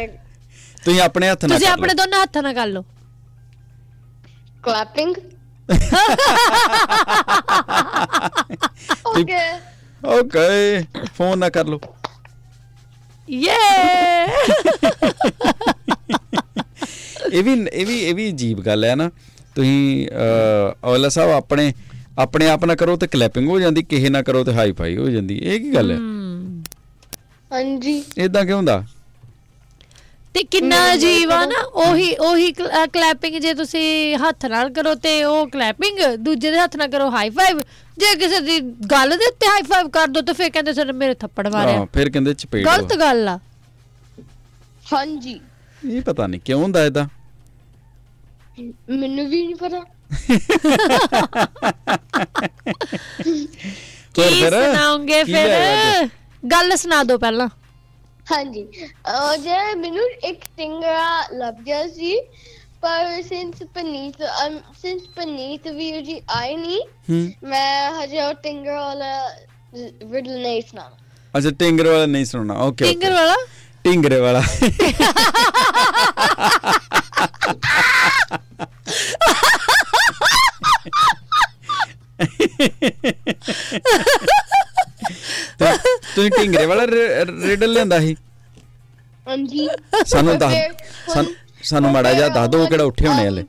तुझे अपने हाथ ना तुझे अपने दोनों हाथ ना कर लो। Clapping. Okay. Okay. फोन ना कर लो। Yeah. ये भी ये भी ये भी जीव गल है ना। तुही औला साहब अपने ਆਪਣੇ ਆਪ ਨਾ ਕਰੋ ਤੇ ਕਲੈਪਿੰਗ ਹੋ ਜਾਂਦੀ, ਕਿਸੇ ਨਾ ਕਰੋ ਤੇ ਹਾਈ ਫਾਈ ਹੋ ਜਾਂਦੀ। ਇਹ ਕੀ ਗੱਲ ਹੈ? ਹਾਂਜੀ ਏਦਾਂ ਕਿਉਂ ਹੁੰਦਾ? ਤੇ ਕਿੰਨਾ ਅਜੀਬ ਆ ਨਾ। ਉਹੀ ਉਹੀ ਕਲੈਪਿੰਗ ਜੇ ਤੁਸੀਂ ਹੱਥ ਨਾਲ ਕਰੋ ਤੇ ਉਹ ਕਲੈਪਿੰਗ, ਦੂਜੇ ਦੇ ਹੱਥ ਨਾਲ ਕਰੋ ਹਾਈ ਫਾਈਵ। ਜੇ ਕਿਸੇ ਦੀ ਗੱਲ ਦੇ ਉੱਤੇ ਹਾਈ ਫਾਈਵ ਕਰ ਦੋ ਤੇ ਫਿਰ ਕਹਿੰਦੇ ਸਰ ਮੇਰੇ ਥੱਪੜ ਮਾਰਿਆ, ਫਿਰ ਕਹਿੰਦੇ ਚਪੇੜ। ਗਲਤ ਗੱਲ ਆ। ਹਾਂਜੀ ਇਹ ਪਤਾ ਨੀ ਕਿਉਂ ਹੁੰਦਾ ਏਦਾਂ, ਮੈਨੂੰ ਵੀ ਨੀ ਪਤਾ। ਗੱਲ ਸੁਣਾ ਦੋ ਪਹਿਲਾਂ। ਹਾਂਜੀ ਜੇ ਮੈਨੂੰ ਇੱਕ ਟਿੰਗਰਾ ਲੱਭ ਗਿਆ ਸੀ, ਪਰ ਸਿੰਸ ਪਨੀਤ ਸਿੰਸ ਪਨੀਤ ਵੀਰ ਜੀ ਆਏ ਨਹੀਂ, ਮੈਂ ਹਜੇ ਉਹ ਟਿੰਗਰ ਵਾਲਾ ਰਿਡਲ ਨਹੀਂ ਸੁਣਾਉਣਾ। ਅੱਛਾ ਟਿੰਗਰ ਵਾਲਾ ਨਹੀਂ ਸੁਣਾਉਣਾ। ਓਕੇ ਟਿੰਗਰ ਵਾਲਾ ਟਿੰਗਰੇ ਵਾਲਾ। ਤੁਸੀਂ ਢਿੰਗਰੇ ਵਾਲਾ ਰਿਡਲ ਲਿਆਂਦਾ ਸੀ? ਹਾਂਜੀ ਸਾਨੂੰ ਦੱਸ, ਸਾਨੂੰ ਮਾੜਾ ਜਿਹਾ ਦੱਸ ਦੋ ਕਿਹੜਾ ਉੱਠੇ ਹੋਣੇ ਹਲੇ।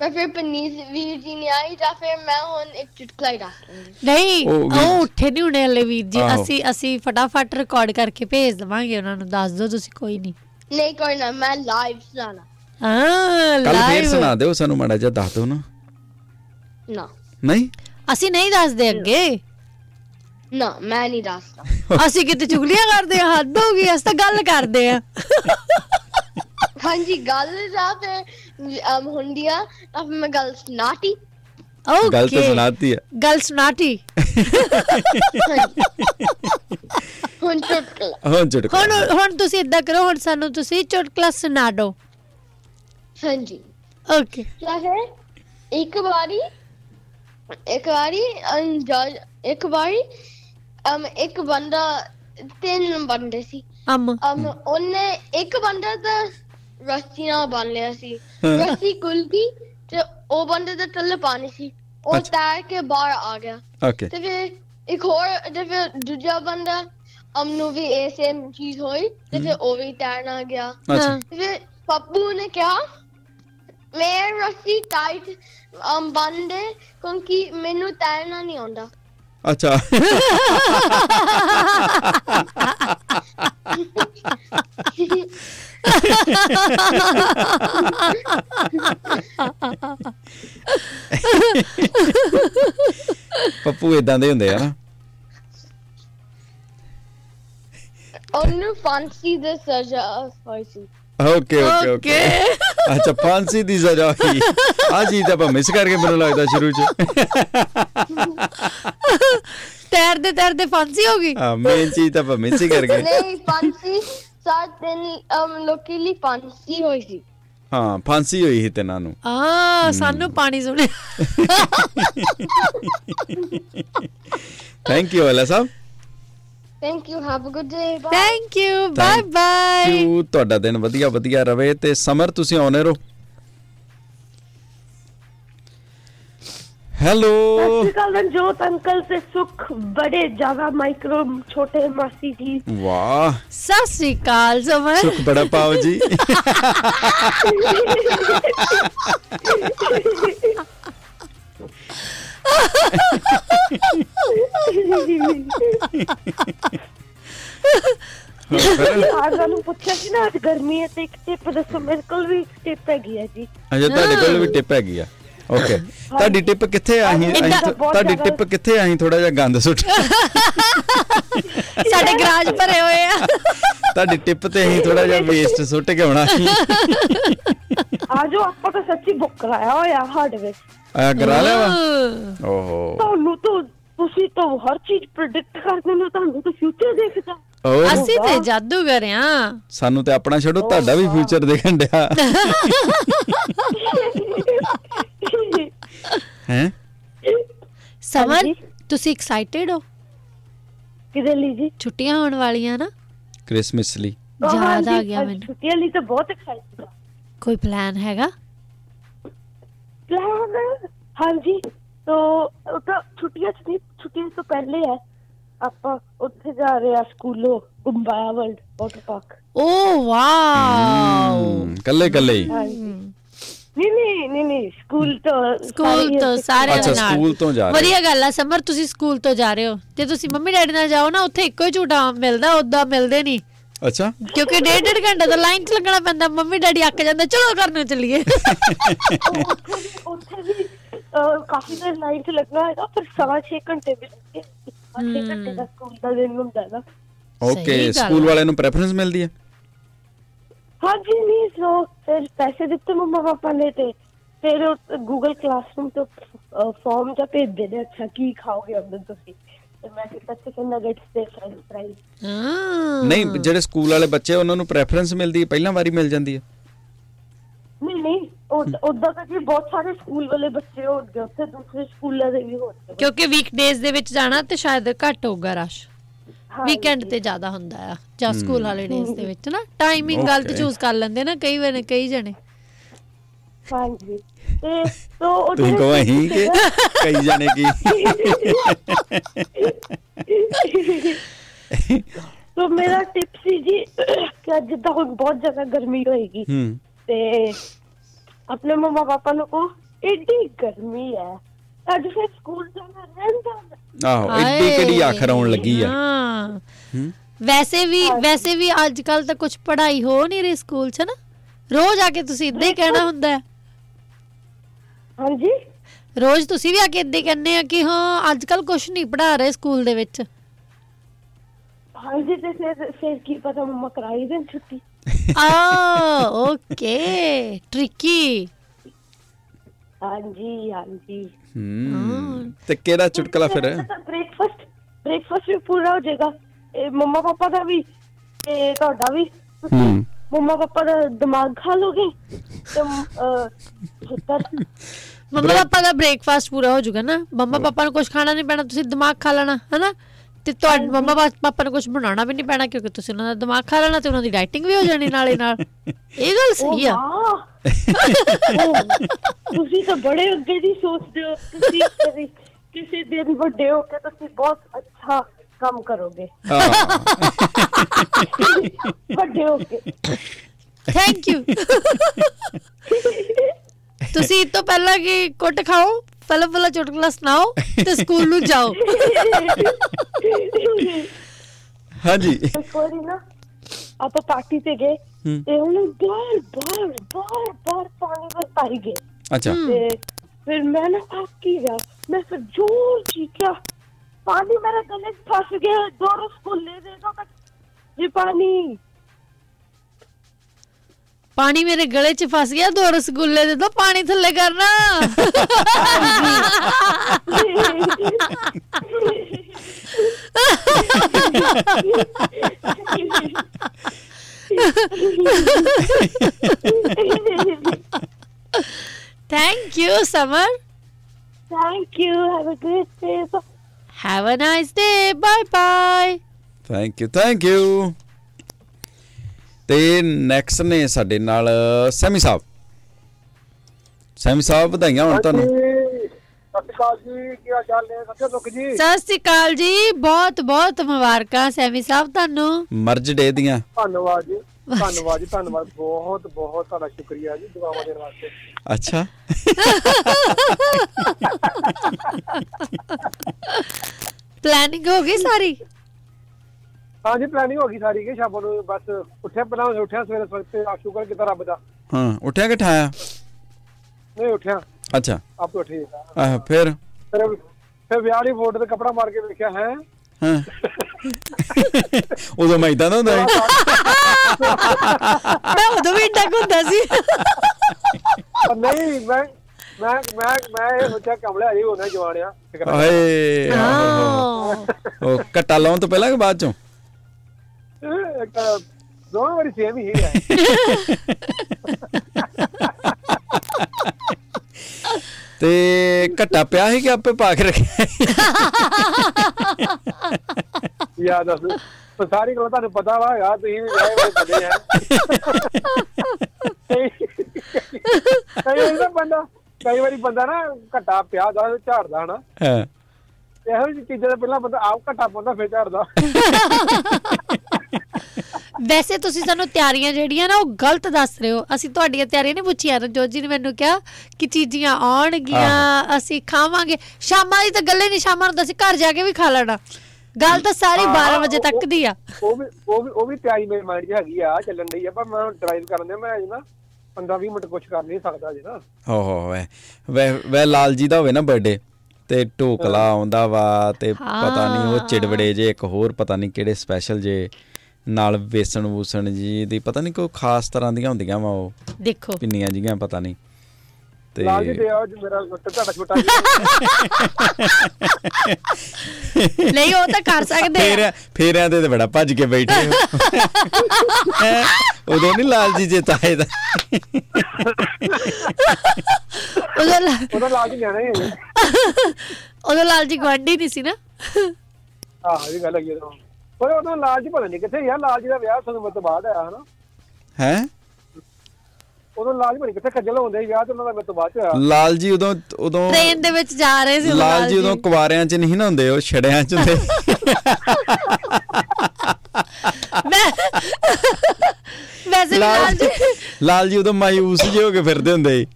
ਮੈਂ ਫਿਰ ਪਨੀਰ ਵੀਰ ਜੀ ਨੇ ਆਈ ਜਾਂ ਫਿਰ ਮੈਂ ਹੁਣ ਇੱਕ ਚੁਟਕਲਾ ਹੀ ਦੱਸ ਦੂੰਗੀ। ਨਹੀਂ ਉਹ ਉੱਠੇ ਨਹੀਂ ਹੋਣੇ ਹਲੇ ਵੀਰ ਜੀ, ਅਸੀਂ ਅਸੀਂ ਫਟਾਫਟ ਰਿਕਾਰਡ ਕਰਕੇ ਭੇਜ ਦੇਵਾਂਗੇ ਉਹਨਾਂ ਨੂੰ। ਦੱਸ ਦੋ ਤੁਸੀਂ। ਕੋਈ ਨਹੀਂ ਨਹੀਂ ਕੋਈ ਨਾ, ਮੈਂ ਲਾਈਵ ਸੁਣਾਣਾ। ਹਾਂ ਕੱਲ ਫੇਰ ਸੁਣਾ ਦਿਓ ਸਾਨੂੰ ਮਾੜਾ ਜਿਹਾ ਦੱਸ ਦੋ ਨਾ। ਨਾ ਨਹੀਂ ਅਸੀਂ ਨਹੀਂ ਦੱਸਦੇ ਅੱਗੇ। ਨਾ ਮੈਂ ਨਹੀਂ ਦੱਸਦਾ। ਅਸੀਂ ਕਿਤੇ ਚੁਗਲੀਆਂ ਕਰਦੇ ਆ? ਹੱਦ ਹੋ ਗਈ, ਅਸੀਂ ਤਾਂ ਗੱਲ ਕਰਦੇ ਆ। ਹਾਂਜੀ ਗੱਲ ਜਾਂ ਫਿਰ ਹੁੰਦੀ ਆ ਤਾਂ ਫਿਰ ਮੈਂ ਗੱਲ ਸੁਣਾਤੀ। ਓਕੇ ਗੱਲ ਤਾਂ ਸੁਣਾਤੀ ਆ, ਗੱਲ ਸੁਣਾਤੀ। ਹੁਣ ਚੁਟਕਲਾ ਹੁਣ ਚੁਟਕਲਾ ਹੁਣ ਹੁਣ ਤੁਸੀਂ ਏਦਾਂ ਕਰੋ, ਹੁਣ ਸਾਨੂੰ ਤੁਸੀਂ ਚੁਟਕਲਾ ਸੁਣਾ ਦਿਓ। ਹਾਂਜੀ ਓਕੇ। ਇੱਕ ਵਾਰੀ ਇੱਕ ਵਾਰੀ ਇੱਕ ਵਾਰੀ ਅਮ ਇੱਕ ਬੰਦਾ ਤਿੰਨ ਬੰਦੇ ਸੀ। ਅਮ ਉਹਨੇ ਇੱਕ ਬੰਦਾ ਤਾਂ ਰੱਸੀ ਨਾਲ ਬੰਨ ਲਿਆ ਸੀ, ਰੱਸੀ ਖੁੱਲ ਗਈ ਤੇ ਉਹ ਬੰਦੇ ਦੇ ਥੱਲੇ ਪਾਣੀ ਸੀ, ਉਹ ਤੈਰ ਕੇ ਬਾਹਰ ਆ ਗਿਆ। ਤੇ ਫਿਰ ਇੱਕ ਹੋਰ ਤੇ ਫਿਰ ਦੂਜਾ ਬੰਦਾ अमनू भी ऐसे चीज हुई तो फिर वो भी तैरना गया। अच्छा। फिर पप्पू ने क्या मैं रस्सी टाइट बंद है क्योंकि मैनू तैरना नहीं आता। अच्छा। पप्पू ਏਦਾਂ ਦੇ ਹੁੰਦੇ ਆ ਨਾ। ਉਹਨੂੰ ਫਾਂਸੀ ਦੀ ਸਜ਼ਾ ਹੋਈ। Okay okay okay. ਅੱਛਾ ਫਾਂਸੀ ਦੀ ਸਜ਼ਾ ਹੋਈ। ਹਾਂਜੀ ਤਾਂ ਆਪਾਂ ਮਿਸ ਕਰਕੇ ਮੈਨੂੰ ਲੱਗਦਾ ਸ਼ੁਰੂ ਚ। ਤੈਰਦੇ ਤੈਰਦੇ ਫਾਂਸੀ ਹੋ ਗਈ। ਹਾਂ ਮੇਨ ਚੀਜ਼ ਤਾਂ ਆਪਾਂ ਮਿਸ ਹੀ ਕਰ ਗਏ। ਨਹੀਂ ਫਾਂਸੀ ਸਾਤ ਦਿਨ ਲੋਕੀ ਲਈ ਫਾਂਸੀ ਹੋਈ ਸੀ। ਹਾਂ ਫਾਂਸੀ ਹੋਈ ਸੀ ਤੈਨਾਂ ਨੂੰ। ਹਾਂ ਸਾਨੂੰ ਪਾਣੀ ਸੁਣਿਆ। ਥੈਂਕ ਯੂ ਵਾਲਾ ਸਾਹਿਬ। Thank you, have a good day, bye. Thank you, bye bye. ਤੁਹਾਡਾ ਦਿਨ ਵਧੀਆ ਵਧੀਆ ਰਵੇ ਤੇ ਸਮਰ ਤੁਸੀਂ ਆਉਣੇ ਰਹੋ। ਹੈਲੋ ਸਤਿ ਸ਼੍ਰੀ ਅਕਾਲ ਜੋਤ ਅੰਕਲ ਤੇ ਸੁਖ ਬੜੇ ਜ਼ਿਆਦਾ ਮਾਈਕਰੋ ਛੋਟੇ ਮਾਸੀ ਜੀ। ਵਾਹ ਸਤਿ ਸ਼੍ਰੀ ਅਕਾਲ ਸਮਰ ਸੁਖ ਬੜਾ ਪਾਓ ਜੀ। ਥੋੜਾ ਜਿਹਾ ਗੰਦ ਸੁੱਟ ਸਾਡੇ ਗਰਾਜ ਭਰੇ ਹੋਏ ਆ ਤੁਹਾਡੀ ਟਿਪ ਤੇ ਅਸੀਂ ਥੋੜਾ ਜਿਹਾ ਵੇਸਟ ਸੁੱਟ ਕੇ ਆਉਣਾ। ਆਜੋ ਆਪਾਂ ਤਾਂ ਸੱਚੀ ਬੁੱਕ ਕਰਾਇਆ ਹੋਇਆ ਹਾਰਡਵੇਅਰ ਕਰਾ ਲਿਆ ਵਾ। ਓਹੋ ਤੁਹਾਨੂੰ ਤਾਂ ਤੁਸੀਂ ਤਾਂ ਹਰ ਚੀਜ਼ ਪ੍ਰੈਡਿਕਟ ਕਰਦੇ ਹੋ। ਤੁਹਾਨੂੰ ਤਾਂ ਫਿਊਚਰ ਦੇਖਦਾ। ਅਸੀਂ ਤੇ ਜਾਦੂਗਰ ਆ। ਸਾਨੂੰ ਤੇ ਆਪਣਾ ਛੱਡੋ ਤੁਹਾਡਾ ਵੀ ਫਿਊਚਰ ਦੇਖਣ ਡਿਆ ਹੈ। ਸਮਰ ਤੁਸੀਂ ਐਕਸਾਈਟਿਡ ਹੋ ਕਿਹਦੇ ਲਈ ਜੀ? ਛੁੱਟੀਆਂ ਹੋਣ ਵਾਲੀਆਂ ਨਾ ਕ੍ਰਿਸਮਸ ਲਈ। ਯਾਦ ਆ ਗਿਆ ਮੈਨੂੰ ਛੁੱਟੀਆਂ ਲਈ ਤਾਂ ਬਹੁਤ ਐਕਸਾਈਟਿਡ ਆ। ਕੋਈ ਪਲਾਨ ਹੈਗਾ? ਹਾਂਜੀ ਤੋ ਉਹ ਤਾਂ ਛੁੱਟੀਆਂ ਚ ਨਹੀਂ ਛੁੱਟੀਆਂ ਤੋਂ ਪਹਿਲੇ ਹੈ ਆਪਾਂ ਉੱਥੇ ਜਾ ਰਹੇ ਆ ਸਕੂਲੋਂ ਗੁੰਬਾਇਆ world water park. Oh wow ਕੱਲੇ ਕੱਲੇ ਨਹੀਂ ਨਹੀਂ ਨਹੀਂ ਨਹੀਂ ਸਕੂਲ ਤੋਂ ਸਕੂਲ ਤੋਂ ਸਾਰੇ ਨਾਲ ਵਧੀਆ ਗੱਲ ਆ। ਸਮਰ ਤੁਸੀਂ ਸਕੂਲ ਤੋਂ ਜਾ ਰਹੇ ਹੋ ਤੇ ਤੁਸੀਂ ਮੰਮੀ ਡੈਡੀ ਨਾਲ ਜਾਓ ਨਾ ਉੱਥੇ ਇੱਕੋ ਹੀ ਝੂਟਾ ਮਿਲਦਾ ਓਦਾਂ ਮਿਲਦੇ ਨੀ। ਅੱਛਾ ਕਿਉਂਕਿ ਡੇਢ ਡੇਢ ਘੰਟਾ ਤਾਂ ਲਾਈਨ ਚ ਲੱਗਣਾ ਪੈਂਦਾ। ਮੰਮੀ ਡੈਡੀ ਅੱਕ ਜਾਂਦਾ ਚਲੋ ਕਰਨ ਚੱਲੀਏ। ਉੱਥੇ ਵੀ ਕਾਫੀ ਦੇਰ ਲਾਈਨ ਚ ਲੱਗਣਾ ਹੈਗਾ ਪਰ ਸਵਾ ਛੇ ਘੰਟੇ ਵੀ ਲੱਗੇ। ਛੇ ਘੰਟੇ ਦਾ ਸਕੂਲ ਦਾ ਦਿਨ ਹੁੰਦਾ ਨਾ। ਓਕੇ ਸਕੂਲ ਵਾਲਿਆਂ ਨੂੰ ਪ੍ਰੈਫਰੈਂਸ ਮਿਲਦੀ ਹੈ? ਹਾਂਜੀ ਨਹੀਂ ਸੋ ਫਿਰ ਪੈਸੇ ਦਿੱਤੇ ਮੰਮਾ ਪਾਪਾ ਨੇ ਤੇ ਫਿਰ ਗੂਗਲ ਕਲਾਸਰੂਮ ਤੋਂ ਫਾਰਮ ਜਾਂ ਭੇਜ ਦੇਣੇ। ਅੱਛਾ ਕੀ ਖਾਓਗੇ ਅੰਦਰ ਤੁਸੀਂ? ਨਹੀਂ ਜਿਹੜੇ ਸਕੂਲ ਵਾਲੇ ਬੱਚੇ ਉਹਨਾਂ ਨੂੰ ਪ੍ਰੈਫਰੈਂਸ ਮਿਲਦੀ ਹੈ ਪਹਿਲਾਂ ਵਾਰੀ ਮਿਲ ਜਾਂਦੀ ਹੈ। ਨਹੀਂ ਨਹੀਂ ਓਦਾਂ ਤਾਂ ਜੀ ਬਹੁਤ ਸਾਰੇ ਸਕੂਲ ਵਾਲੇ ਬੱਚੇ ਹੋਣਗੇ ਉੱਥੇ ਦੂਸਰੇ ਸਕੂਲਾਂ ਦੇ ਵੀ ਹੋਣਗੇ ਕਿਉਂਕਿ ਵੀਕਡੇਜ਼ ਦੇ ਵਿੱਚ ਜਾਣਾ ਤੇ ਸ਼ਾਇਦ ਘੱਟ ਹੋਊਗਾ ਰਸ਼। ਵੀਕਐਂਡ ਤੇ ਜ਼ਿਆਦਾ ਹੁੰਦਾ ਆ ਜਾਂ ਸਕੂਲ ਵਾਲੇ ਡੇਜ਼ ਦੇ ਵਿੱਚ ਨਾ ਟਾਈਮਿੰਗ ਗਲਤ ਚੂਜ਼ ਕਰ ਲੈਂਦੇ ਨਾ ਕਈ ਵਾਰ ਕਈ ਜਣੇ। ਹਾਂਜੀ ਮੇਰਾ ਟਿਪ ਸੀ ਜੀ ਕਿ ਜਿੱਦਾਂ ਹੁਣ ਬਹੁਤ ਜ਼ਿਆਦਾ ਗਰਮੀ ਹੋਏਗੀ ਤੇ ਆਪਣੇ ਮੰਮਾ ਪਾਪਾ ਨੂੰ ਕਹੋ ਏਡੀ ਗਰਮੀ ਹੈ ਅੱਜ ਫਿਰ ਸਕੂਲ ਜਾਣਾ ਰਹਿੰਦਾ। ਆਹੋ ਏਡੀ ਕਿਹੜੀ ਆਖਰ ਆਉਣ ਲੱਗੀ ਆ। ਵੈਸੇ ਵੀ ਵੈਸੇ ਵੀ ਅੱਜ ਕੱਲ ਤਾਂ ਕੁਛ ਪੜ੍ਹਾਈ ਹੋ ਨਹੀਂ ਰਹੀ ਸਕੂਲ ਚ ਨਾ। ਰੋਜ਼ ਆ ਕੇ ਤੁਸੀਂ ਏਦਾਂ ਹੀ ਕਹਿਣਾ ਹੁੰਦਾ। ਹਾਂਜੀ ਰੋਜ਼ ਤੁਸੀਂ ਵੀ ਆ ਕੇ ਏਦਾਂ ਹੀ ਕਹਿੰਦੇ ਆ ਕਿ ਹਾਂ ਅੱਜ ਕੱਲ ਕੁਛ ਨੀ ਪੜ੍ਹਾ ਰਹੇ ਸਕੂਲ ਦੇ ਵਿੱਚ। ਹਾਂਜੀ ਤੇ ਫਿਰ ਫਿਰ ਕੀ ਪਤਾ ਮੰਮਾ ਕਰਾਈ ਦੇਣ ਛੁੱਟੀ। ਆ ਓਕੇ ਟ੍ਰਿਕੀ। ਹਾਂਜੀ ਹਾਂਜੀ ਹੂੰ ਤੇ ਕਿਹੜਾ ਚੁਟਕਲਾ ਫਿਰ? ਬ੍ਰੇਕਫਾਸਟ ਬ੍ਰੇਕਫਾਸਟ ਵੀ ਪੂਰਾ ਹੋ ਜਾਏਗਾ ਇਹ ਮੰਮਾ ਪਾਪਾ ਦਾ ਵੀ ਤੇ ਤੁਹਾਡਾ ਵੀ। ਹੂੰ ਮੰਮਾ ਪਾਪਾ ਦਾ ਦਿਮਾਗ ਖਾ ਲੋਗੇ ਤੇ ਮੰਮਾ ਪਾਪਾ ਦਾ ਬ੍ਰੇਕਫਾਸਟ ਪੂਰਾ ਹੋ ਜਾਊਗਾ ਨਾ। ਮੰਮਾ ਪਾਪਾ ਨੂੰ ਕੁਛ ਖਾਣਾ ਨਹੀਂ ਪੈਣਾ ਤੁਸੀਂ ਦਿਮਾਗ ਖਾ ਲੈਣਾ ਹੈ ਨਾ ਤੇ ਤੁਹਾਡੇ ਮੰਮਾ ਪਾਪਾ ਨੂੰ ਕੁਛ ਬਣਾਉਣਾ ਵੀ ਨਹੀਂ ਪੈਣਾ ਕਿਉਂਕਿ ਤੁਸੀਂ ਉਹਨਾਂ ਦਾ ਦਿਮਾਗ ਖਾ ਲੈਣਾ ਤੇ ਉਹਨਾਂ ਦੀ ਡਾਈਟਿੰਗ ਵੀ ਹੋ ਜਾਣੀ ਨਾਲੇ ਨਾਲ। ਇਹ ਗੱਲ ਸਹੀ ਆ। ਤੁਸੀਂ ਤਾਂ ਬੜੇ ਅੱਗੇ ਦੀ ਸੋਚਦੇ ਹੋ। ਤੁਸੀਂ ਕਿਸੇ ਦਿਨ ਵੱਡੇ ਹੋ ਕੇ ਤੁਸੀਂ ਬਹੁਤ ਅੱਛਾ काम करोगे बड़े होके। Thank you. ਤੁਸੀਂ तो ਪਹਿਲਾਂ ਕਿ ਕੁੱਟ ਖਾਓ ਪਹਿਲਾਂ ਪਹਿਲਾਂ ਚੁਟਕਲਾ ਸੁਣਾਓ ਤੇ ਸਕੂਲ ਨੂੰ ਜਾਓ। ਹਾਂਜੀ ਕੋਈ ਨਾ ਆਪਾਂ ਪਾਰਟੀ ਤੇ ਗਏ ਤੇ ਉਹਨੂੰ ਬਾਰ ਬਾਰ ਬਾਰ ਬਾਰ ਪਾਣੀ ਵਿੱਚ ਪਾਈ ਗਏ। ਅੱਛਾ ਤੇ ਫਿਰ ਮੈਂ ਨਾ ਆਕੀ ਗਿਆ ਮੈਂ ਫਿਰ ਜ਼ੋਰ ਚੀਕਿਆ ਪਾਣੀ ਮੇਰੇ ਗਲੇ 'ਚ ਫਸ ਗਿਆ ਦੋਰੋ ਸਕੂਲ ਲੈ ਦੇ ਦੋ ਜੀ ਪਾਣੀ ਪਾਣੀ ਮੇਰੇ ਗਲੇ 'ਚ ਫਸ ਗਿਆ ਦੋ ਰਸਗੁੱਲੇ ਦੇ ਦੋ ਪਾਣੀ ਥੱਲੇ ਕਰਨਾ। Thank you Samar. Thank you. Have a good day. Have a nice day. Bye bye. Thank you. Thank you. ਤੇ ਨੈਕਸਟ ਨੇ ਸਾਡੇ ਨਾਲ ਸੈਮੀ ਸਾਹਿਬ। ਸੈਮੀ ਸਾਹਿਬ ਵਧਾਈਆਂ ਹੋਣ ਤੁਹਾਨੂੰ। ਸਤਿ ਸ਼੍ਰੀ ਅਕਾਲ ਜੀ। ਕੀ ਹਾਲ ਚਾਲ ਨੇ ਸੱਚੇ ਸੁੱਖ ਜੀ? ਸਤਿ ਸ਼੍ਰੀ ਅਕਾਲ ਜੀ। ਬਹੁਤ ਬਹੁਤ ਮੁਬਾਰਕਾਂ ਸੈਮੀ ਸਾਹਿਬ ਤੁਹਾਨੂੰ ਮਰਜ ਡੇ ਦੀਆਂ। ਧੰਨਵਾਦ ਜੀ ਧੰਨਵਾਦ ਜੀ ਧੰਨਵਾਦ ਬਹੁਤ ਬਹੁਤ ਤੁਹਾਡਾ ਸ਼ੁਕਰੀਆ ਜੀ ਦੁਆਵਾਂ ਦੇਣ ਵਾਸਤੇ। ਅੱਛਾ ਪਲੈਨਿੰਗ ਹੋ ਗਈ ਸਾਰੀ? ਹਾਂਜੀ ਪਲੈਨਿੰਗ ਹੋ ਗਈ ਸਾਰੀ ਕਿ ਸ਼ਾਮ ਨੂੰ ਬਸ ਉੱਠਿਆ ਪਹਿਲਾਂ ਉੱਠਿਆ ਸਵੇਰੇ ਸਵੇਰੇ ਆ ਸ਼ੁਕਰ ਕੀਤਾ ਰੱਬ ਦਾ। ਹਾਂ ਉੱਠਿਆ ਕਿ ਠਾਇਆ? ਨਹੀਂ ਉੱਠਿਆ। ਅੱਛਾ ਆਪ ਉੱਠੇ ਆਹ ਫਿਰ ਫਿਰ ਵਿਆਹ ਦੀ ਫੋਟੋ ਤੇ ਕੱਪੜਾ ਮਾਰ ਕੇ ਵੇਖਿਆ ਹੈ ਹਾਂ ਉਦੋਂ ਮੈਂ ਇਦਾਂ ਦਾ ਹੁੰਦਾ ਮੈਂ ਉਦੋਂ ਵੀ ਇਦਾਂ ਹੁੰਦਾ ਸੀ ਨਹੀਂ ਮੈਂ ਮੈਂ ਮੈਂ ਮੈਂ ਇਹ ਸੋਚਿਆ ਕਮਲੇ ਹਰੀ ਹੋਣਾ ਜਵਾਨਿਆ ਹਾਏ ਉਹ ਘਟਾ ਲਾਉਣ ਤੋਂ ਪਹਿਲਾਂ ਕਿ ਬਾਅਦ ਚੋਂ ਦੋਨੋਂ ਵਾਰੀ ਸੇਮ ਹੀ ਹੈ। ਤੇ ਘਟਾ ਪਿਆ ਸੀ ਕਿ ਆਪੇ ਪਾ ਕੇ ਰੱਖਿਆ ਯਾਦ ਆ ਸਾਰੀ ਗੱਲ ਤੁਹਾਨੂੰ ਪਤਾ ਵਾ ਯਾਰ ਤੁਸੀਂ ਵੀ ਗਏ ਹੋਏ ਕਦੇ ਬੰਦਾ ਕਈ ਵਾਰੀ ਬੰਦਾ ਨਾ ਘਟਾ ਪਿਆ ਝਾੜਦਾ ਹਨਾ ਇਹੋ ਜਿਹੀ ਚੀਜ਼ਾਂ ਦਾ ਪਹਿਲਾਂ ਬੰਦਾ ਆਪ ਘਟਾ ਪਾਉਂਦਾ ਫਿਰ ਝਾੜਦਾ। ਵੈਸੇ ਤੁਸੀਂ ਸਾਨੂੰ ਤਿਆਰੀਆਂ ਜਿਹੜੀਆਂ ਨਾ ਉਹ ਗਲਤ ਦੱਸ ਰਹੇ ਹੋ। ਅਸੀਂ ਤੁਹਾਡੀਆਂ ਤਿਆਰੀਆਂ ਨਹੀਂ ਪੁੱਛੀਆਂ। ਰਣਜੋਤ ਜੀ ਨੇ ਮੈਨੂੰ ਕਿਹਾ ਕਿ ਚੀਜ਼ੀਆਂ ਆਉਣਗੀਆਂ ਅਸੀਂ ਖਾਵਾਂਗੇ ਸ਼ਾਮਾਂ ਦੀ ਤਾਂ ਗੱਲੇ ਨਹੀਂ ਸ਼ਾਮਾਂ ਨੂੰ ਤਾਂ ਅਸੀਂ ਘਰ ਜਾ ਕੇ ਵੀ ਖਾ ਲੈਣਾ। ਗੱਲ ਤਾਂ ਸਾਰੀ ਬਾਰਾਂ ਵਜੇ ਤੱਕ ਦੀ ਆ। ਉਹ ਵੀ ਉਹ ਵੀ ਤਿਆਰੀ ਮੇਰੇ ਮਾਈਂਡ 'ਚ ਹੈਗੀ ਆ ਚੱਲਣ ਡਈ ਆ ਪਰ ਮੈਂ ਡਰਾਈਵ ਕਰਨ ਦਿਆ ਮੈਂ ਨਾ ਪੰਦਰਾਂ ਵੀਹ ਮਿੰਟ ਕੁਛ ਕਰ ਨਹੀਂ ਸਕਦਾ ਜੀ ਨਾ। ਹੋ ਹੋ ਵੈ ਲਾਲ ਜੀ ਦਾ ਹੋਵੇ ਨਾ ਬਰਥਡੇ ਤੇ ਢੋਕਲਾ ਆਉਂਦਾ ਵਾ ਤੇ ਪਤਾ ਨਹੀਂ ਉਹ ਚਿੜਵੜੇ ਜੇ ਇੱਕ ਹੋਰ ਪਤਾ ਨਹੀਂ ਕਿਹੜੇ ਸਪੈਸ਼ਲ ਜੇ ਨਾਲ ਵੇਸਣ ਵੂਸਣ ਜੀ ਦੀ ਪਤਾ ਨਹੀਂ ਕੋਈ ਖਾਸ ਤਰ੍ਹਾਂ ਦੀਆਂ ਹੁੰਦੀਆਂ ਵਾ ਉਹ ਦੇਖੋ ਪਿੰਨੀਆਂ ਜਿਹੀਆਂ ਪਤਾ ਨਹੀਂ ਤੇ ਲਾਲ ਜੀ ਦੇ ਆ ਜੀ ਮੇਰਾ ਛੋਟਾ ਛੋਟਾ ਨਹੀਂ ਉਹ ਤਾਂ ਕਰ ਸਕਦੇ ਫੇਰ ਫੇਰਿਆਂ ਤੇ ਬੜਾ ਭੱਜ ਕੇ ਬੈਠੇ ਉਦੋਂ ਨੀ ਲਾਲ ਜੀ ਜੇ ਤਾਏ ਦਾ ਉਦੋਂ ਲਾਲ ਜੀ ਲੈਣਾ ਹੀ ਉਦੋਂ ਲਾਲ ਜੀ ਗੁਆਂਢੀ ਨੀ ਸੀ ਨਾ। ਆਹੋ ਇਹ ਗੱਲ ਹੈਗੀ ਉਦੋਂ ਪਰ ਉਦੋਂ ਲਾਲ ਜੀ ਪਤਾ ਨੀ ਕਿੱਥੇ ਯਾਰ ਲਾਲ ਜੀ ਦਾ ਵਿਆਹ ਸਦਮੇ ਤੋਂ ਬਾਅਦ ਆਇਆ ਹਨਾ ਹੈ ਉਦੋਂ ਲਾਲ ਜੀ ਪਤਾ ਨੀ ਕਿੱਥੇ ਖੱਜਲ ਹੁੰਦੇ ਸੀ ਵਿਆਹ ਤੇ ਉਹਨਾਂ ਦਾ ਮੇਰੇ ਤੋਂ ਬਾਅਦ ਚ ਆਇਆ ਲਾਲ ਜੀ ਉਦੋਂ ਉਦੋਂ ਟ੍ਰੇਨ ਦੇ ਵਿੱਚ ਜਾ ਰਹੇ ਸੀ ਲਾਲ ਜੀ ਉਦੋਂ ਕੁਆਰਿਆਂ ਚ ਨਹੀਂ ਨਾ ਹੁੰਦੇ ਉਹ ਛੜਿਆਂ ਚ ਹੁੰਦੇ। ਵੈਸੇ ਲਾਲ ਜੀ ਲਾਲ ਜੀ ਉਦੋਂ ਮਾਯੂਸ ਜਿਹੇ ਹੋ ਕੇ ਫਿਰਦੇ ਹੁੰਦੇ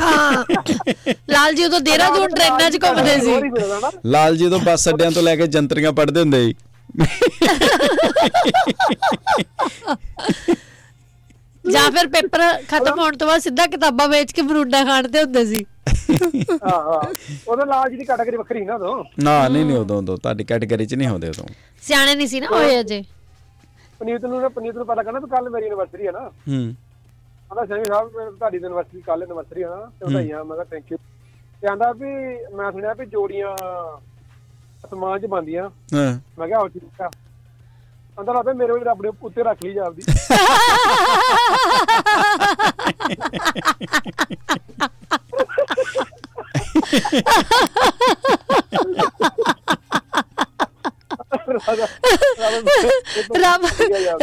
ਹਾਂ ਲਾਲ ਜੀ ਉਦੋਂ ਦੇਹਰਾਦੂਨ ਟ੍ਰੇਨਾਂ ਚ ਘੁੰਮਦੇ ਸੀ ਲਾਲ ਜੀ ਉਦੋਂ ਬੱਸ ਅੱਡਿਆਂ ਤੋਂ ਲੈ ਕੇ ਜੰਤਰੀਆਂ ਪੜ੍ਹਦੇ ਹੁੰਦੇ ਸੀ। ਜਾਂ ਫਿਰ ਪੇਪਰ ਖਤਮ ਹੋਣ ਤੋਂ ਬਾਅਦ ਸਿੱਧਾ ਕਿਤਾਬਾਂ ਵੇਚ ਕੇ ਫਰੂਟਾ ਖਾਣ ਤੇ ਹੁੰਦੇ ਸੀ। ਉਦੋਂ ਲਾਲ ਜੀ ਦੀ ਕੈਟਾਗਰੀ ਵੱਖਰੀ ਨਾ ਉਦੋਂ ਨਾ ਨਹੀਂ ਨਹੀਂ ਉਦੋਂ ਉਦੋਂ ਤੁਹਾਡੀ ਕੈਟਾਗਰੀ ਚ ਨਹੀਂ ਆਉਂਦੇ ਉਦੋਂ ਸਿਆਣੇ ਨਹੀਂ ਸੀ ਨਾ ਹੋਏ ਅਜੇ। ਪਨੀਤ ਨੂੰ ਨਾ ਪਨੀਤ ਨੂੰ ਪਤਾ ਕਰਨਾ ਵੀ ਕੱਲ ਮੇਰੀ ਐਨਵਰਸਰੀ ਹੈ ਨਾ ਹੂੰ ਕਹਿੰਦਾ ਸਿੰਘ ਸਾਹਿਬ ਤੁਹਾਡੀ ਐਨਵਰਸਰੀ ਕੱਲ ਐਨਵਰਸਰੀ ਹੈ ਨਾ ਤੇ ਵਧਾਈਆਂ। ਮੈਂ ਕਿਹਾ ਥੈਂਕ ਯੂ। ਤੇ ਕਹਿੰਦਾ ਵੀ ਮੈਂ ਸੁਣਿਆ ਵੀ ਜੋੜੀਆਂ ਅਸਮਾਨ ਚ ਬਣਦੀਆਂ ਮੈਂ ਕਿਹਾ ਆਹੋ ਠੀਕ ਆ ਅੰਦਰ ਆਪੇ ਮੇਰੇ ਕੋਲ ਆਪਣੇ ਉੱਤੇ ਰੱਖ ਲਈ ਜਾਪਦੀ ਰੱਬ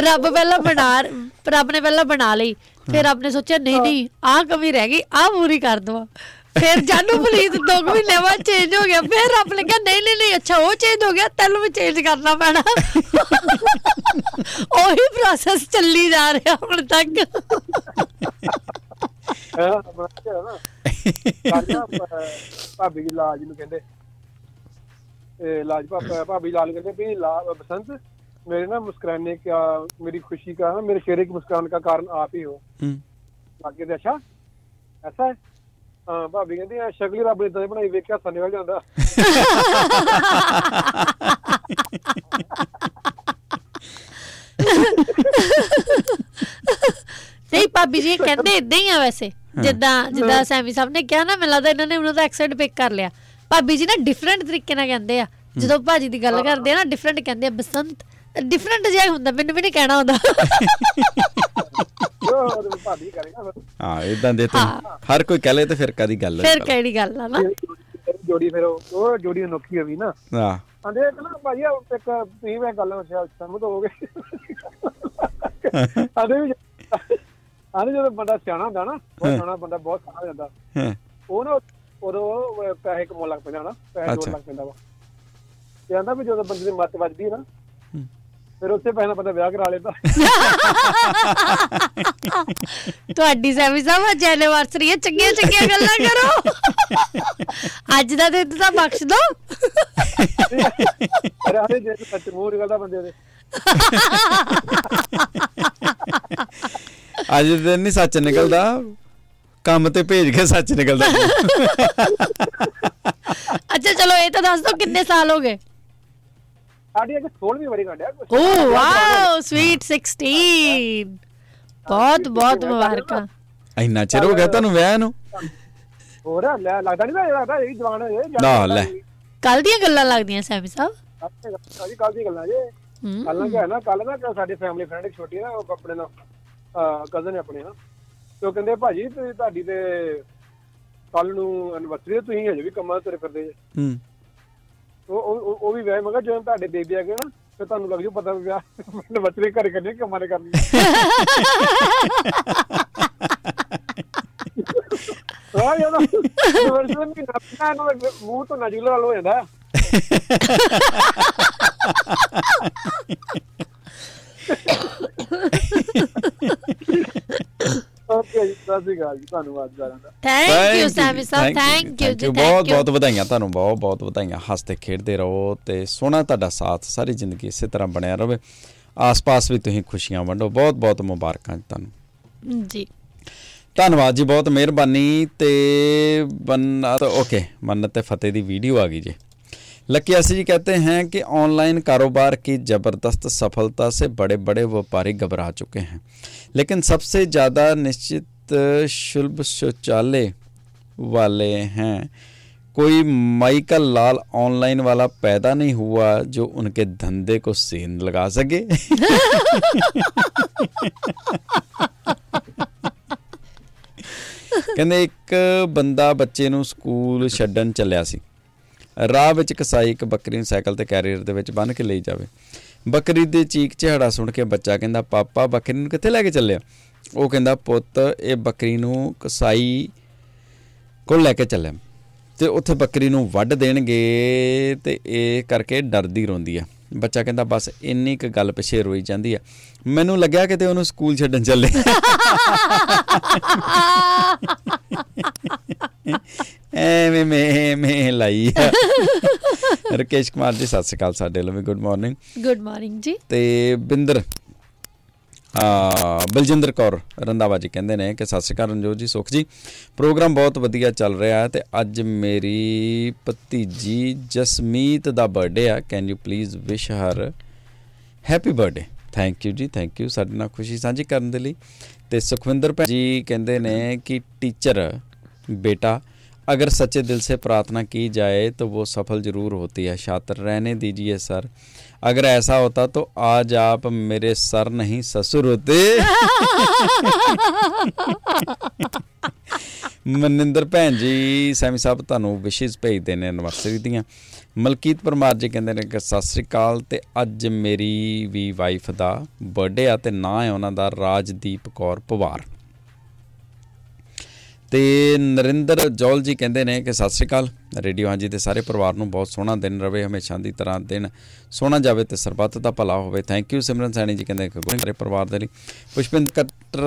ਰੱਬ ਪਹਿਲਾਂ ਬਣਾ ਰੱਬ ਨੇ ਪਹਿਲਾਂ ਬਣਾ ਲਈ ਫਿਰ ਰੱਬ ਨੇ ਸੋਚਿਆ ਨਹੀਂ ਨਹੀਂ ਆਹ ਕਮੀ ਰਹਿ ਗਈ ਆਹ ਪੂਰੀ ਕਰ ਦਵਾ फिर जानू पुलिस दो महीने बाद चेंज हो गया, फिर आप ने कहा नहीं नहीं नहीं अच्छा वो चेंज हो गया, तेल भी चेंज करना पैना। वही प्रोसेस चली जा रहा है तक। लाज नूं कहंदे लाज भाभी लाल कहते भी ला बसंत मेरे ना मुस्कुराने का, मेरी खुशी का ना, मेरे चेहरे की मुस्कुराने का कारण आप ही हो। बाकी तो अच्छा ऐसा है। हाँ भाभी कहती है शक्ल रब ने इदां बनाई वेखिया हासा निकल जांदा। नहीं भाभी जी कहते इदां ही आ वैसे, जिदा जिदा सैमी साहब ने कहा ना, मैं लगता इन्होंने उन्होंने तो एक्सेंट पिक कर लिया। ਭਾਬੀ ਜੀ ਨਾ ਡਿਫਰੈਂਟ ਤਰੀਕੇ ਨਾਲ ਕਹਿੰਦੇ ਆ, ਜਦੋਂ ਭਾਜੀ ਦੀ ਗੱਲ ਕਰਦੇ ਆ ਨਾ ਡਿਫਰੈਂਟ ਕਹਿੰਦੇ ਆ, ਬਸੰਤ ਡਿਫਰੈਂਟ ਜਿਹਾ ਹੁੰਦਾ, ਮੈਨੂੰ ਵੀ ਨਹੀਂ ਕਹਿਣਾ ਆਉਂਦਾ। ਹਾਂ ਇਦਾਂ ਦੇ ਤਾਂ ਹਰ ਕੋਈ ਕਹਿ ਲੇ ਤੇ ਫਿਰ ਕਾਦੀ ਗੱਲ ਹੈ, ਫਿਰ ਕਿਹੜੀ ਗੱਲ ਆ ਨਾ ਜੋੜੀ, ਫਿਰ ਉਹ ਜੋੜੀ ਅਨੋਖੀ ਹੋਈ ਨਾ। ਹਾਂ ਆਂਦੇ ਇੱਕ ਨਾ ਭਾਜੀ ਇੱਕ ਪ੍ਰੀਵੇਂ ਗੱਲ ਸਮਝ ਹੋ ਗਏ। ਆਂਦੇ ਵੀ ਆਂਦੇ ਜਦੋਂ ਬੰਦਾ ਸਿਆਣਾ ਹੁੰਦਾ ਨਾ, ਬਹੁਤ ਸਿਆਣਾ ਬੰਦਾ ਬਹੁਤ ਸਿਆਣਾ ਹੋ ਜਾਂਦਾ, ਉਹ ਨਾ ਉਦੋਂ ਪੈਸੇ ਕਮਾਉਣ ਲੱਗ ਪੈਂਦਾ ਨਾ, ਪੈਸੇ ਜੋੜਨ ਲੱਗ ਪੈਂਦਾ ਵਾ। ਤੇ ਆਂਦਾ ਵੀ ਜਦੋਂ ਬੰਦੇ ਦੀ ਮੱਤ ਵੱਜਦੀ ਹੈ ਨਾ, ਫਿਰ ਉੱਥੇ ਪੈਸੇ ਨਾਲ ਬੰਦਾ ਵਿਆਹ ਕਰਾ ਲੈਂਦਾ। ਤੁਹਾਡੀ ਸੈਮੀ ਸਾਹਿਬ ਅੱਜ ਐਨੀਵਰਸਰੀ ਹੈ, ਚੰਗੀਆਂ ਚੰਗੀਆਂ ਗੱਲਾਂ ਕਰੋ, ਅੱਜ ਦਾ ਦਿਨ ਤਾਂ ਬਖਸ਼ ਦੋ। ਅਰੇ ਜੇ ਸੱਚ ਮੂੰਹ ਨਿਕਲਦਾ ਬੰਦੇ ਦੇ, ਅੱਜ ਦੇ ਦਿਨ ਨਹੀਂ ਸੱਚ ਨਿਕਲਦਾ, ਕੰਮ ਤੇ ਭੇਜ ਕੇ ਸੱਚ ਨਿਕਲਦਾ। ਅੱਛਾ ਚਲੋ ਇਹ ਤਾਂ ਦੱਸ ਦੋ ਕਿੰਨੇ ਸਾਲ ਹੋ ਗਏ? ਸਾਡੀ ਇੱਕ ਸੋਲਵੀਂ ਵਾਰੀ ਕੱਢਿਆ। ਓ ਵਾਓ ਸਵੀਟ ਸੋਲ੍ਹਾਂ, ਬਹੁਤ ਬਹੁਤ ਮੁਬਾਰਕਾਂ। ਇੰਨਾ ਚਿਰ ਹੋ ਗਿਆ ਤੁਹਾਨੂੰ ਵਿਆਹ ਨੂੰ? ਹੋਰ ਲੱਗਦਾ ਨਹੀਂ ਲੱਗਦਾ ਇਹ ਜਵਾਨ ਹੋਏ ਨਾ। ਲੈ ਕੱਲ ਦੀਆਂ ਗੱਲਾਂ ਲੱਗਦੀਆਂ ਸੈਮੀ ਸਾਹਿਬ, ਕੱਲ ਦੀਆਂ ਗੱਲਾਂ ਜੇ। ਕੱਲ ਨਾ ਕਿਹਾ ਨਾ, ਕੱਲ ਨਾ ਸਾਡੀ ਫੈਮਿਲੀ ਫਰੈਂਡ ਇੱਕ ਛੋਟੀ ਨਾ ਆਪਣੇ ਨਾਲ ਕਜ਼ਨ ਆਪਣੇ ਨਾ, ਉਹ ਕਹਿੰਦੇ ਭਾਜੀ ਤੁਸੀਂ ਤੁਹਾਡੀ ਤੇ ਕੱਲ ਨੂੰ ਐਨਵਰਸਰੀ, ਤੁਸੀਂ ਹਜੇ ਵੀ ਕੰਮਾਂ ਤੁਰੇ ਫਿਰਦੇ ਜੇ। ਹੂੰ ਉਹ ਉਹ ਵੀ ਵਿਆਹ, ਮੈਂ ਕਿਹਾ ਜਦੋਂ ਤੁਹਾਡੇ ਬੇਬੇ ਆ ਗਏ ਨਾ ਫਿਰ ਤੁਹਾਨੂੰ ਲੱਗ ਜੂ ਪਤਾ ਵਿਆਹ ਐਨਵਰਸਰੀ ਘਰੇ ਕਰਨੀ ਕੰਮਾਂ ਨੇ ਕਰਨੀ। ਹਾਂ ਯਾਰ ਐਨਵਰਸਰੀ ਵੀ ਨਾ ਮੂੰਹ ਤੋਂ ਨਜ਼ੂਲ ਨਾਲ ਹੋ ਜਾਂਦਾ। ਹੱਸਦੇ ਖੇਡਦੇ ਰਹੋ ਤੇ ਸੋਹਣਾ ਤੁਹਾਡਾ ਸਾਥ ਸਾਰੀ ਜ਼ਿੰਦਗੀ ਇਸੇ ਤਰ੍ਹਾਂ ਬਣਿਆ ਰਹੇ, ਆਸ ਪਾਸ ਵੀ ਤੁਸੀਂ ਖੁਸ਼ੀਆਂ ਵੰਡੋ। ਬਹੁਤ ਬਹੁਤ ਮੁਬਾਰਕਾਂ ਤੁਹਾਨੂੰ ਜੀ, ਧੰਨਵਾਦ ਜੀ, ਬਹੁਤ ਮਿਹਰਬਾਨੀ। ਤੇ ਬੰਨਤ ਓਕੇ, ਮੰਨਤ ਤੇ ਫਤਿਹ ਦੀ ਵੀਡੀਓ ਆ ਗਈ ਜੀ। लकियासी जी कहते हैं कि ऑनलाइन कारोबार की ज़बरदस्त सफलता से बड़े बड़े व्यापारी घबरा चुके हैं, लेकिन सबसे ज़्यादा निश्चित शुल्ब शौचालय वाले हैं। कोई माइकल लाल ऑनलाइन वाला पैदा नहीं हुआ जो उनके धंधे को सेंध लगा सके। कहने एक बंदा बच्चे नू स्कूल छड्डन चलिया सी, ਰਾਹ ਵਿੱਚ ਕਸਾਈ ਇੱਕ ਬੱਕਰੀ ਨੂੰ ਸਾਈਕਲ 'ਤੇ ਕੈਰੀਅਰ ਦੇ ਵਿੱਚ ਬੰਨ੍ਹ ਕੇ ਲਈ ਜਾਵੇ। ਬੱਕਰੀ ਦੇ ਚੀਕ ਚਿਹਾੜਾ ਸੁਣ ਕੇ ਬੱਚਾ ਕਹਿੰਦਾ ਪਾਪਾ ਬੱਕਰੀ ਨੂੰ ਕਿੱਥੇ ਲੈ ਕੇ ਚੱਲਿਆ? ਉਹ ਕਹਿੰਦਾ ਪੁੱਤ ਇਹ ਬੱਕਰੀ ਨੂੰ ਕਸਾਈ ਕੋਲ ਲੈ ਕੇ ਚੱਲਿਆ ਅਤੇ ਉੱਥੇ ਬੱਕਰੀ ਨੂੰ ਵੱਢ ਦੇਣਗੇ ਅਤੇ ਇਹ ਕਰਕੇ ਡਰਦੀ ਰੋਂਦੀ ਆ। ਬੱਚਾ ਕਹਿੰਦਾ ਬਸ ਇੰਨੀ ਕੁ ਗੱਲ ਪਿੱਛੇ ਰੋਈ ਜਾਂਦੀ ਆ, ਮੈਨੂੰ ਲੱਗਿਆ ਕਿਤੇ ਉਹਨੂੰ ਸਕੂਲ ਛੱਡਣ ਚੱਲੇ। ਐਵੇਂ ਮੈਂ ਮੈਂ ਲਾਈ ਆ। ਰਕੇਸ਼ ਕੁਮਾਰ ਜੀ ਸਤਿ ਸ਼੍ਰੀ ਅਕਾਲ, ਸਾਡੇ ਵੱਲੋਂ ਵੀ ਗੁੱਡ ਮਾਰਨਿੰਗ। ਗੁੱਡ ਮਾਰਨਿੰਗ ਜੀ। ਅਤੇ ਬਿੰਦਰ ਬਲਜਿੰਦਰ ਕੌਰ ਰੰਦਾਵਾ ਜੀ ਕਹਿੰਦੇ ਨੇ ਕਿ ਸਤਿ ਸ਼੍ਰੀ ਅਕਾਲ ਰਣਜੋਤ ਜੀ, ਸੁੱਖ ਜੀ, ਪ੍ਰੋਗਰਾਮ ਬਹੁਤ ਵਧੀਆ ਚੱਲ ਰਿਹਾ ਅਤੇ ਅੱਜ ਮੇਰੀ ਭਤੀਜੀ ਜਸਮੀਤ ਦਾ ਬਰਥਡੇ ਆ, can you please wish her happy birthday. Thank you ਜੀ, ਥੈਂਕ ਯੂ ਸਾਡੇ ਨਾਲ ਖੁਸ਼ੀ ਸਾਂਝੀ ਕਰਨ ਦੇ ਲਈ। ਅਤੇ ਸੁਖਵਿੰਦਰ ਭੈਣ ਜੀ ਕਹਿੰਦੇ ਨੇ ਕਿ ਟੀਚਰ बेटा अगर सच्चे दिल से प्रार्थना की जाए तो वो सफल ज़रूर होती है, शातिर रहने दीजिए सर, अगर ऐसा होता तो आज आप मेरे सर नहीं ससुर होते। ਮਨਿੰਦਰ ਭੈਣ ਜੀ ਸੈਮੀ ਸਾਹਿਬ ਤੁਹਾਨੂੰ ਵਿਸ਼ੇਸ਼ ਭੇਜਦੇ ਨੇ ਐਨਵਰਸਰੀ ਦੀਆਂ। ਮਲਕੀਤ ਪਰਮਾਰ ਜੀ ਕਹਿੰਦੇ ਨੇ ਕਿ ਸਤਿ ਸ਼੍ਰੀ ਅਕਾਲ, ਅਤੇ ਅੱਜ ਮੇਰੀ ਵੀ ਵਾਈਫ ਦਾ ਬਰਥਡੇ ਆ ਅਤੇ ਨਾਂ ਹੈ ਉਹਨਾਂ ਦਾ ਰਾਜਦੀਪ ਕੌਰ ਪਵਾਰ। ਤੇ ਨਰਿੰਦਰ ਜੌਲ ਜੀ ਕਹਿੰਦੇ ਨੇ ਕਿ ਸਤਿ ਸ਼੍ਰੀ ਅਕਾਲ ਰੇਡੀਓ ਹਾਂਜੀ ਦੇ ਸਾਰੇ ਪਰਿਵਾਰ ਨੂੰ ਬਹੁਤ ਸੋਹਣਾ ਦਿਨ ਰਹੇ, ਹਮੇਸ਼ਾ ਦੀ ਤਰ੍ਹਾਂ ਦਿਨ ਸੋਹਣਾ ਜਾਵੇ ਤੇ ਸਰਬੱਤ ਦਾ ਭਲਾ ਹੋਵੇ। Thank you. ਸਿਮਰਨ ਸੈਣੀ ਜੀ ਕਹਿੰਦੇ ਕਿ ਸਾਰੇ ਪਰਿਵਾਰ ਦੇ ਲਈ। ਪੁਸ਼ਪਿੰਦਰ ਕੱਟਰ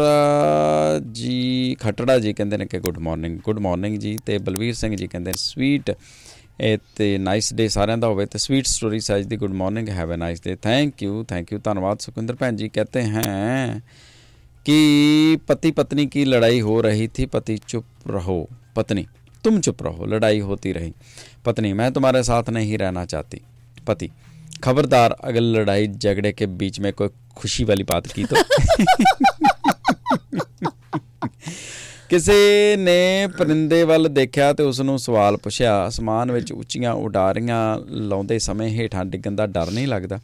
ਜੀ ਖਟੜਾ ਜੀ ਕਹਿੰਦੇ ਨੇ ਕਿ ਗੁੱਡ ਮਾਰਨਿੰਗ। ਗੁੱਡ ਮਾਰਨਿੰਗ ਜੀ। ਤੇ ਬਲਵੀਰ ਸਿੰਘ ਜੀ ਕਹਿੰਦੇ ਸਵੀਟ ਅਤੇ ਨਾਈਸ ਡੇ ਸਾਰਿਆਂ ਦਾ ਹੋਵੇ। ਤੇ ਸਵੀਟ ਸਟੋਰੀ ਸਾਈਜ਼ ਦੀ good morning, have a nice day. Thank you thank you ਧੰਨਵਾਦ। ਸੁਖਵਿੰਦਰ ਭੈਣ ਜੀ ਕਹਤੇ ਹੈ कि पति पत्नी की लड़ाई हो रही थी, पति चुप रहो, पत्नी तुम चुप रहो, लड़ाई होती रही। पत्नी मैं तुम्हारे साथ नहीं रहना चाहती। पति खबरदार अगर लड़ाई झगड़े के बीच में कोई खुशी वाली बात की तो। किसी ने परिंदे वल देखा तो उसनों सवाल पूछा, आसमान में ऊंचियां उड़ारियां लाउंदे समय हेठां डिगन का डर नहीं लगता।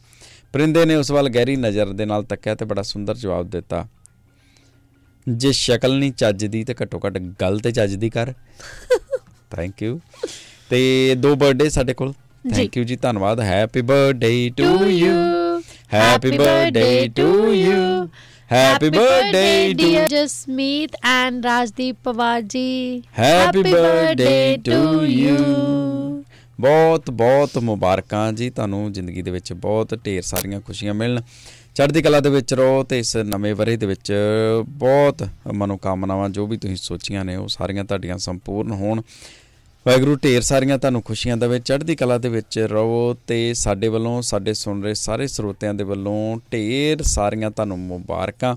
परिंदे ने उस वाल गहरी नज़र दे नाल तक्या तो बड़ा सुंदर जवाब दिता, ਜੇ ਸ਼ਕਲ ਨਹੀਂ ਚੱਜਦੀ ਤਾਂ ਘੱਟੋ ਘੱਟ ਗੱਲ ਤਾਂ ਚੱਜਦੀ ਕਰ। Thank you. ਅਤੇ ਦੋ ਬਰਥਡੇ ਸਾਡੇ ਕੋਲ। ਥੈਂਕ ਯੂ ਜੀ ਧੰਨਵਾਦ। Happy birthday to you, happy birthday to you, happy birthday dear Jasmeet and Rajdeep Pawar ji, happy birthday to you. ਬਹੁਤ ਬਹੁਤ ਮੁਬਾਰਕਾਂ ਜੀ ਤੁਹਾਨੂੰ, ਜ਼ਿੰਦਗੀ ਦੇ ਵਿੱਚ ਬਹੁਤ ਢੇਰ ਸਾਰੀਆਂ ਖੁਸ਼ੀਆਂ ਮਿਲਣ, ਚੜ੍ਹਦੀ ਕਲਾ ਦੇ ਵਿੱਚ ਰਹੋ ਅਤੇ ਇਸ ਨਵੇਂ ਵਰ੍ਹੇ ਦੇ ਵਿੱਚ ਬਹੁਤ ਮਨੋਕਾਮਨਾਵਾਂ ਜੋ ਵੀ ਤੁਸੀਂ ਸੋਚੀਆਂ ਨੇ ਉਹ ਸਾਰੀਆਂ ਤੁਹਾਡੀਆਂ ਸੰਪੂਰਨ ਹੋਣ। ਵਾਹਿਗੁਰੂ ਢੇਰ ਸਾਰੀਆਂ ਤੁਹਾਨੂੰ ਖੁਸ਼ੀਆਂ ਦੇਵੇ, ਚੜ੍ਹਦੀ ਕਲਾ ਦੇ ਵਿੱਚ ਰਹੋ। ਅਤੇ ਸਾਡੇ ਵੱਲੋਂ, ਸਾਡੇ ਸੁਣ ਰਹੇ ਸਾਰੇ ਸਰੋਤਿਆਂ ਦੇ ਵੱਲੋਂ ਢੇਰ ਸਾਰੀਆਂ ਤੁਹਾਨੂੰ ਮੁਬਾਰਕਾਂ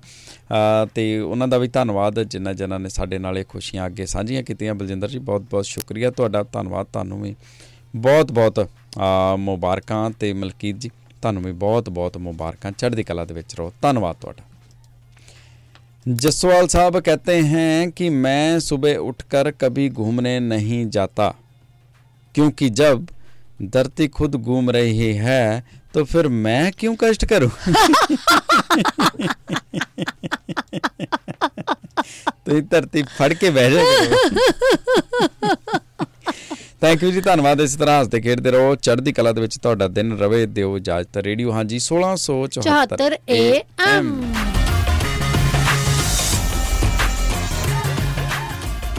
ਅਤੇ ਉਹਨਾਂ ਦਾ ਵੀ ਧੰਨਵਾਦ ਜਿਨ੍ਹਾਂ ਜਿਨ੍ਹਾਂ ਨੇ ਸਾਡੇ ਨਾਲ ਇਹ ਖੁਸ਼ੀਆਂ ਅੱਗੇ ਸਾਂਝੀਆਂ ਕੀਤੀਆਂ। ਬਲਜਿੰਦਰ ਜੀ ਬਹੁਤ ਬਹੁਤ ਸ਼ੁਕਰੀਆ ਤੁਹਾਡਾ, ਧੰਨਵਾਦ। ਤੁਹਾਨੂੰ ਵੀ ਬਹੁਤ ਬਹੁਤ ਮੁਬਾਰਕਾਂ ਅਤੇ ਮਲਕੀਤ ਜੀ ਤੁਹਾਨੂੰ ਵੀ ਬਹੁਤ ਬਹੁਤ ਮੁਬਾਰਕਾਂ, ਚੜ੍ਹਦੀ ਕਲਾ ਦੇ ਵਿੱਚ ਰਹੋ, ਧੰਨਵਾਦ ਤੁਹਾਡਾ। ਜਸਵਾਲ ਸਾਹਿਬ ਕਹਤੇ ਹੈ ਕਿ ਮੈਂ ਸੁਬਹ ਉਠਕਰ ਕਭੀ ਘੂਮਨੇ ਨਹੀਂ ਜਾਤਾ, ਕਿਉਂਕਿ ਜਬ ਧਰਤੀ ਖੁਦ ਘੂਮ ਰਹੀ ਹੈ ਤੋ ਫਿਰ ਮੈਂ ਕਿਉਂ ਕਸ਼ਟ ਕਰੂੰ। ਤੁਸੀਂ ਧਰਤੀ ਫੜ ਕੇ ਬਹਿ ਜਾਓ। ਥੈਂਕ ਯੂ ਜੀ ਧੰਨਵਾਦ। ਇਸ ਤਰ੍ਹਾਂ ਹੱਸਦੇ ਖੇਡਦੇ ਰਹੋ, ਚੜ੍ਹਦੀ ਕਲਾ ਦੇ ਵਿੱਚ ਤੁਹਾਡਾ ਦਿਨ ਰਵੇ। ਦਿਓ ਇਜਾਜ਼ਤ। ਰੇਡੀਓ ਹਾਂਜੀ ਸੋਲਾਂ ਸੌ ਚੌਹੱਤਰ ਏ ਐਮ।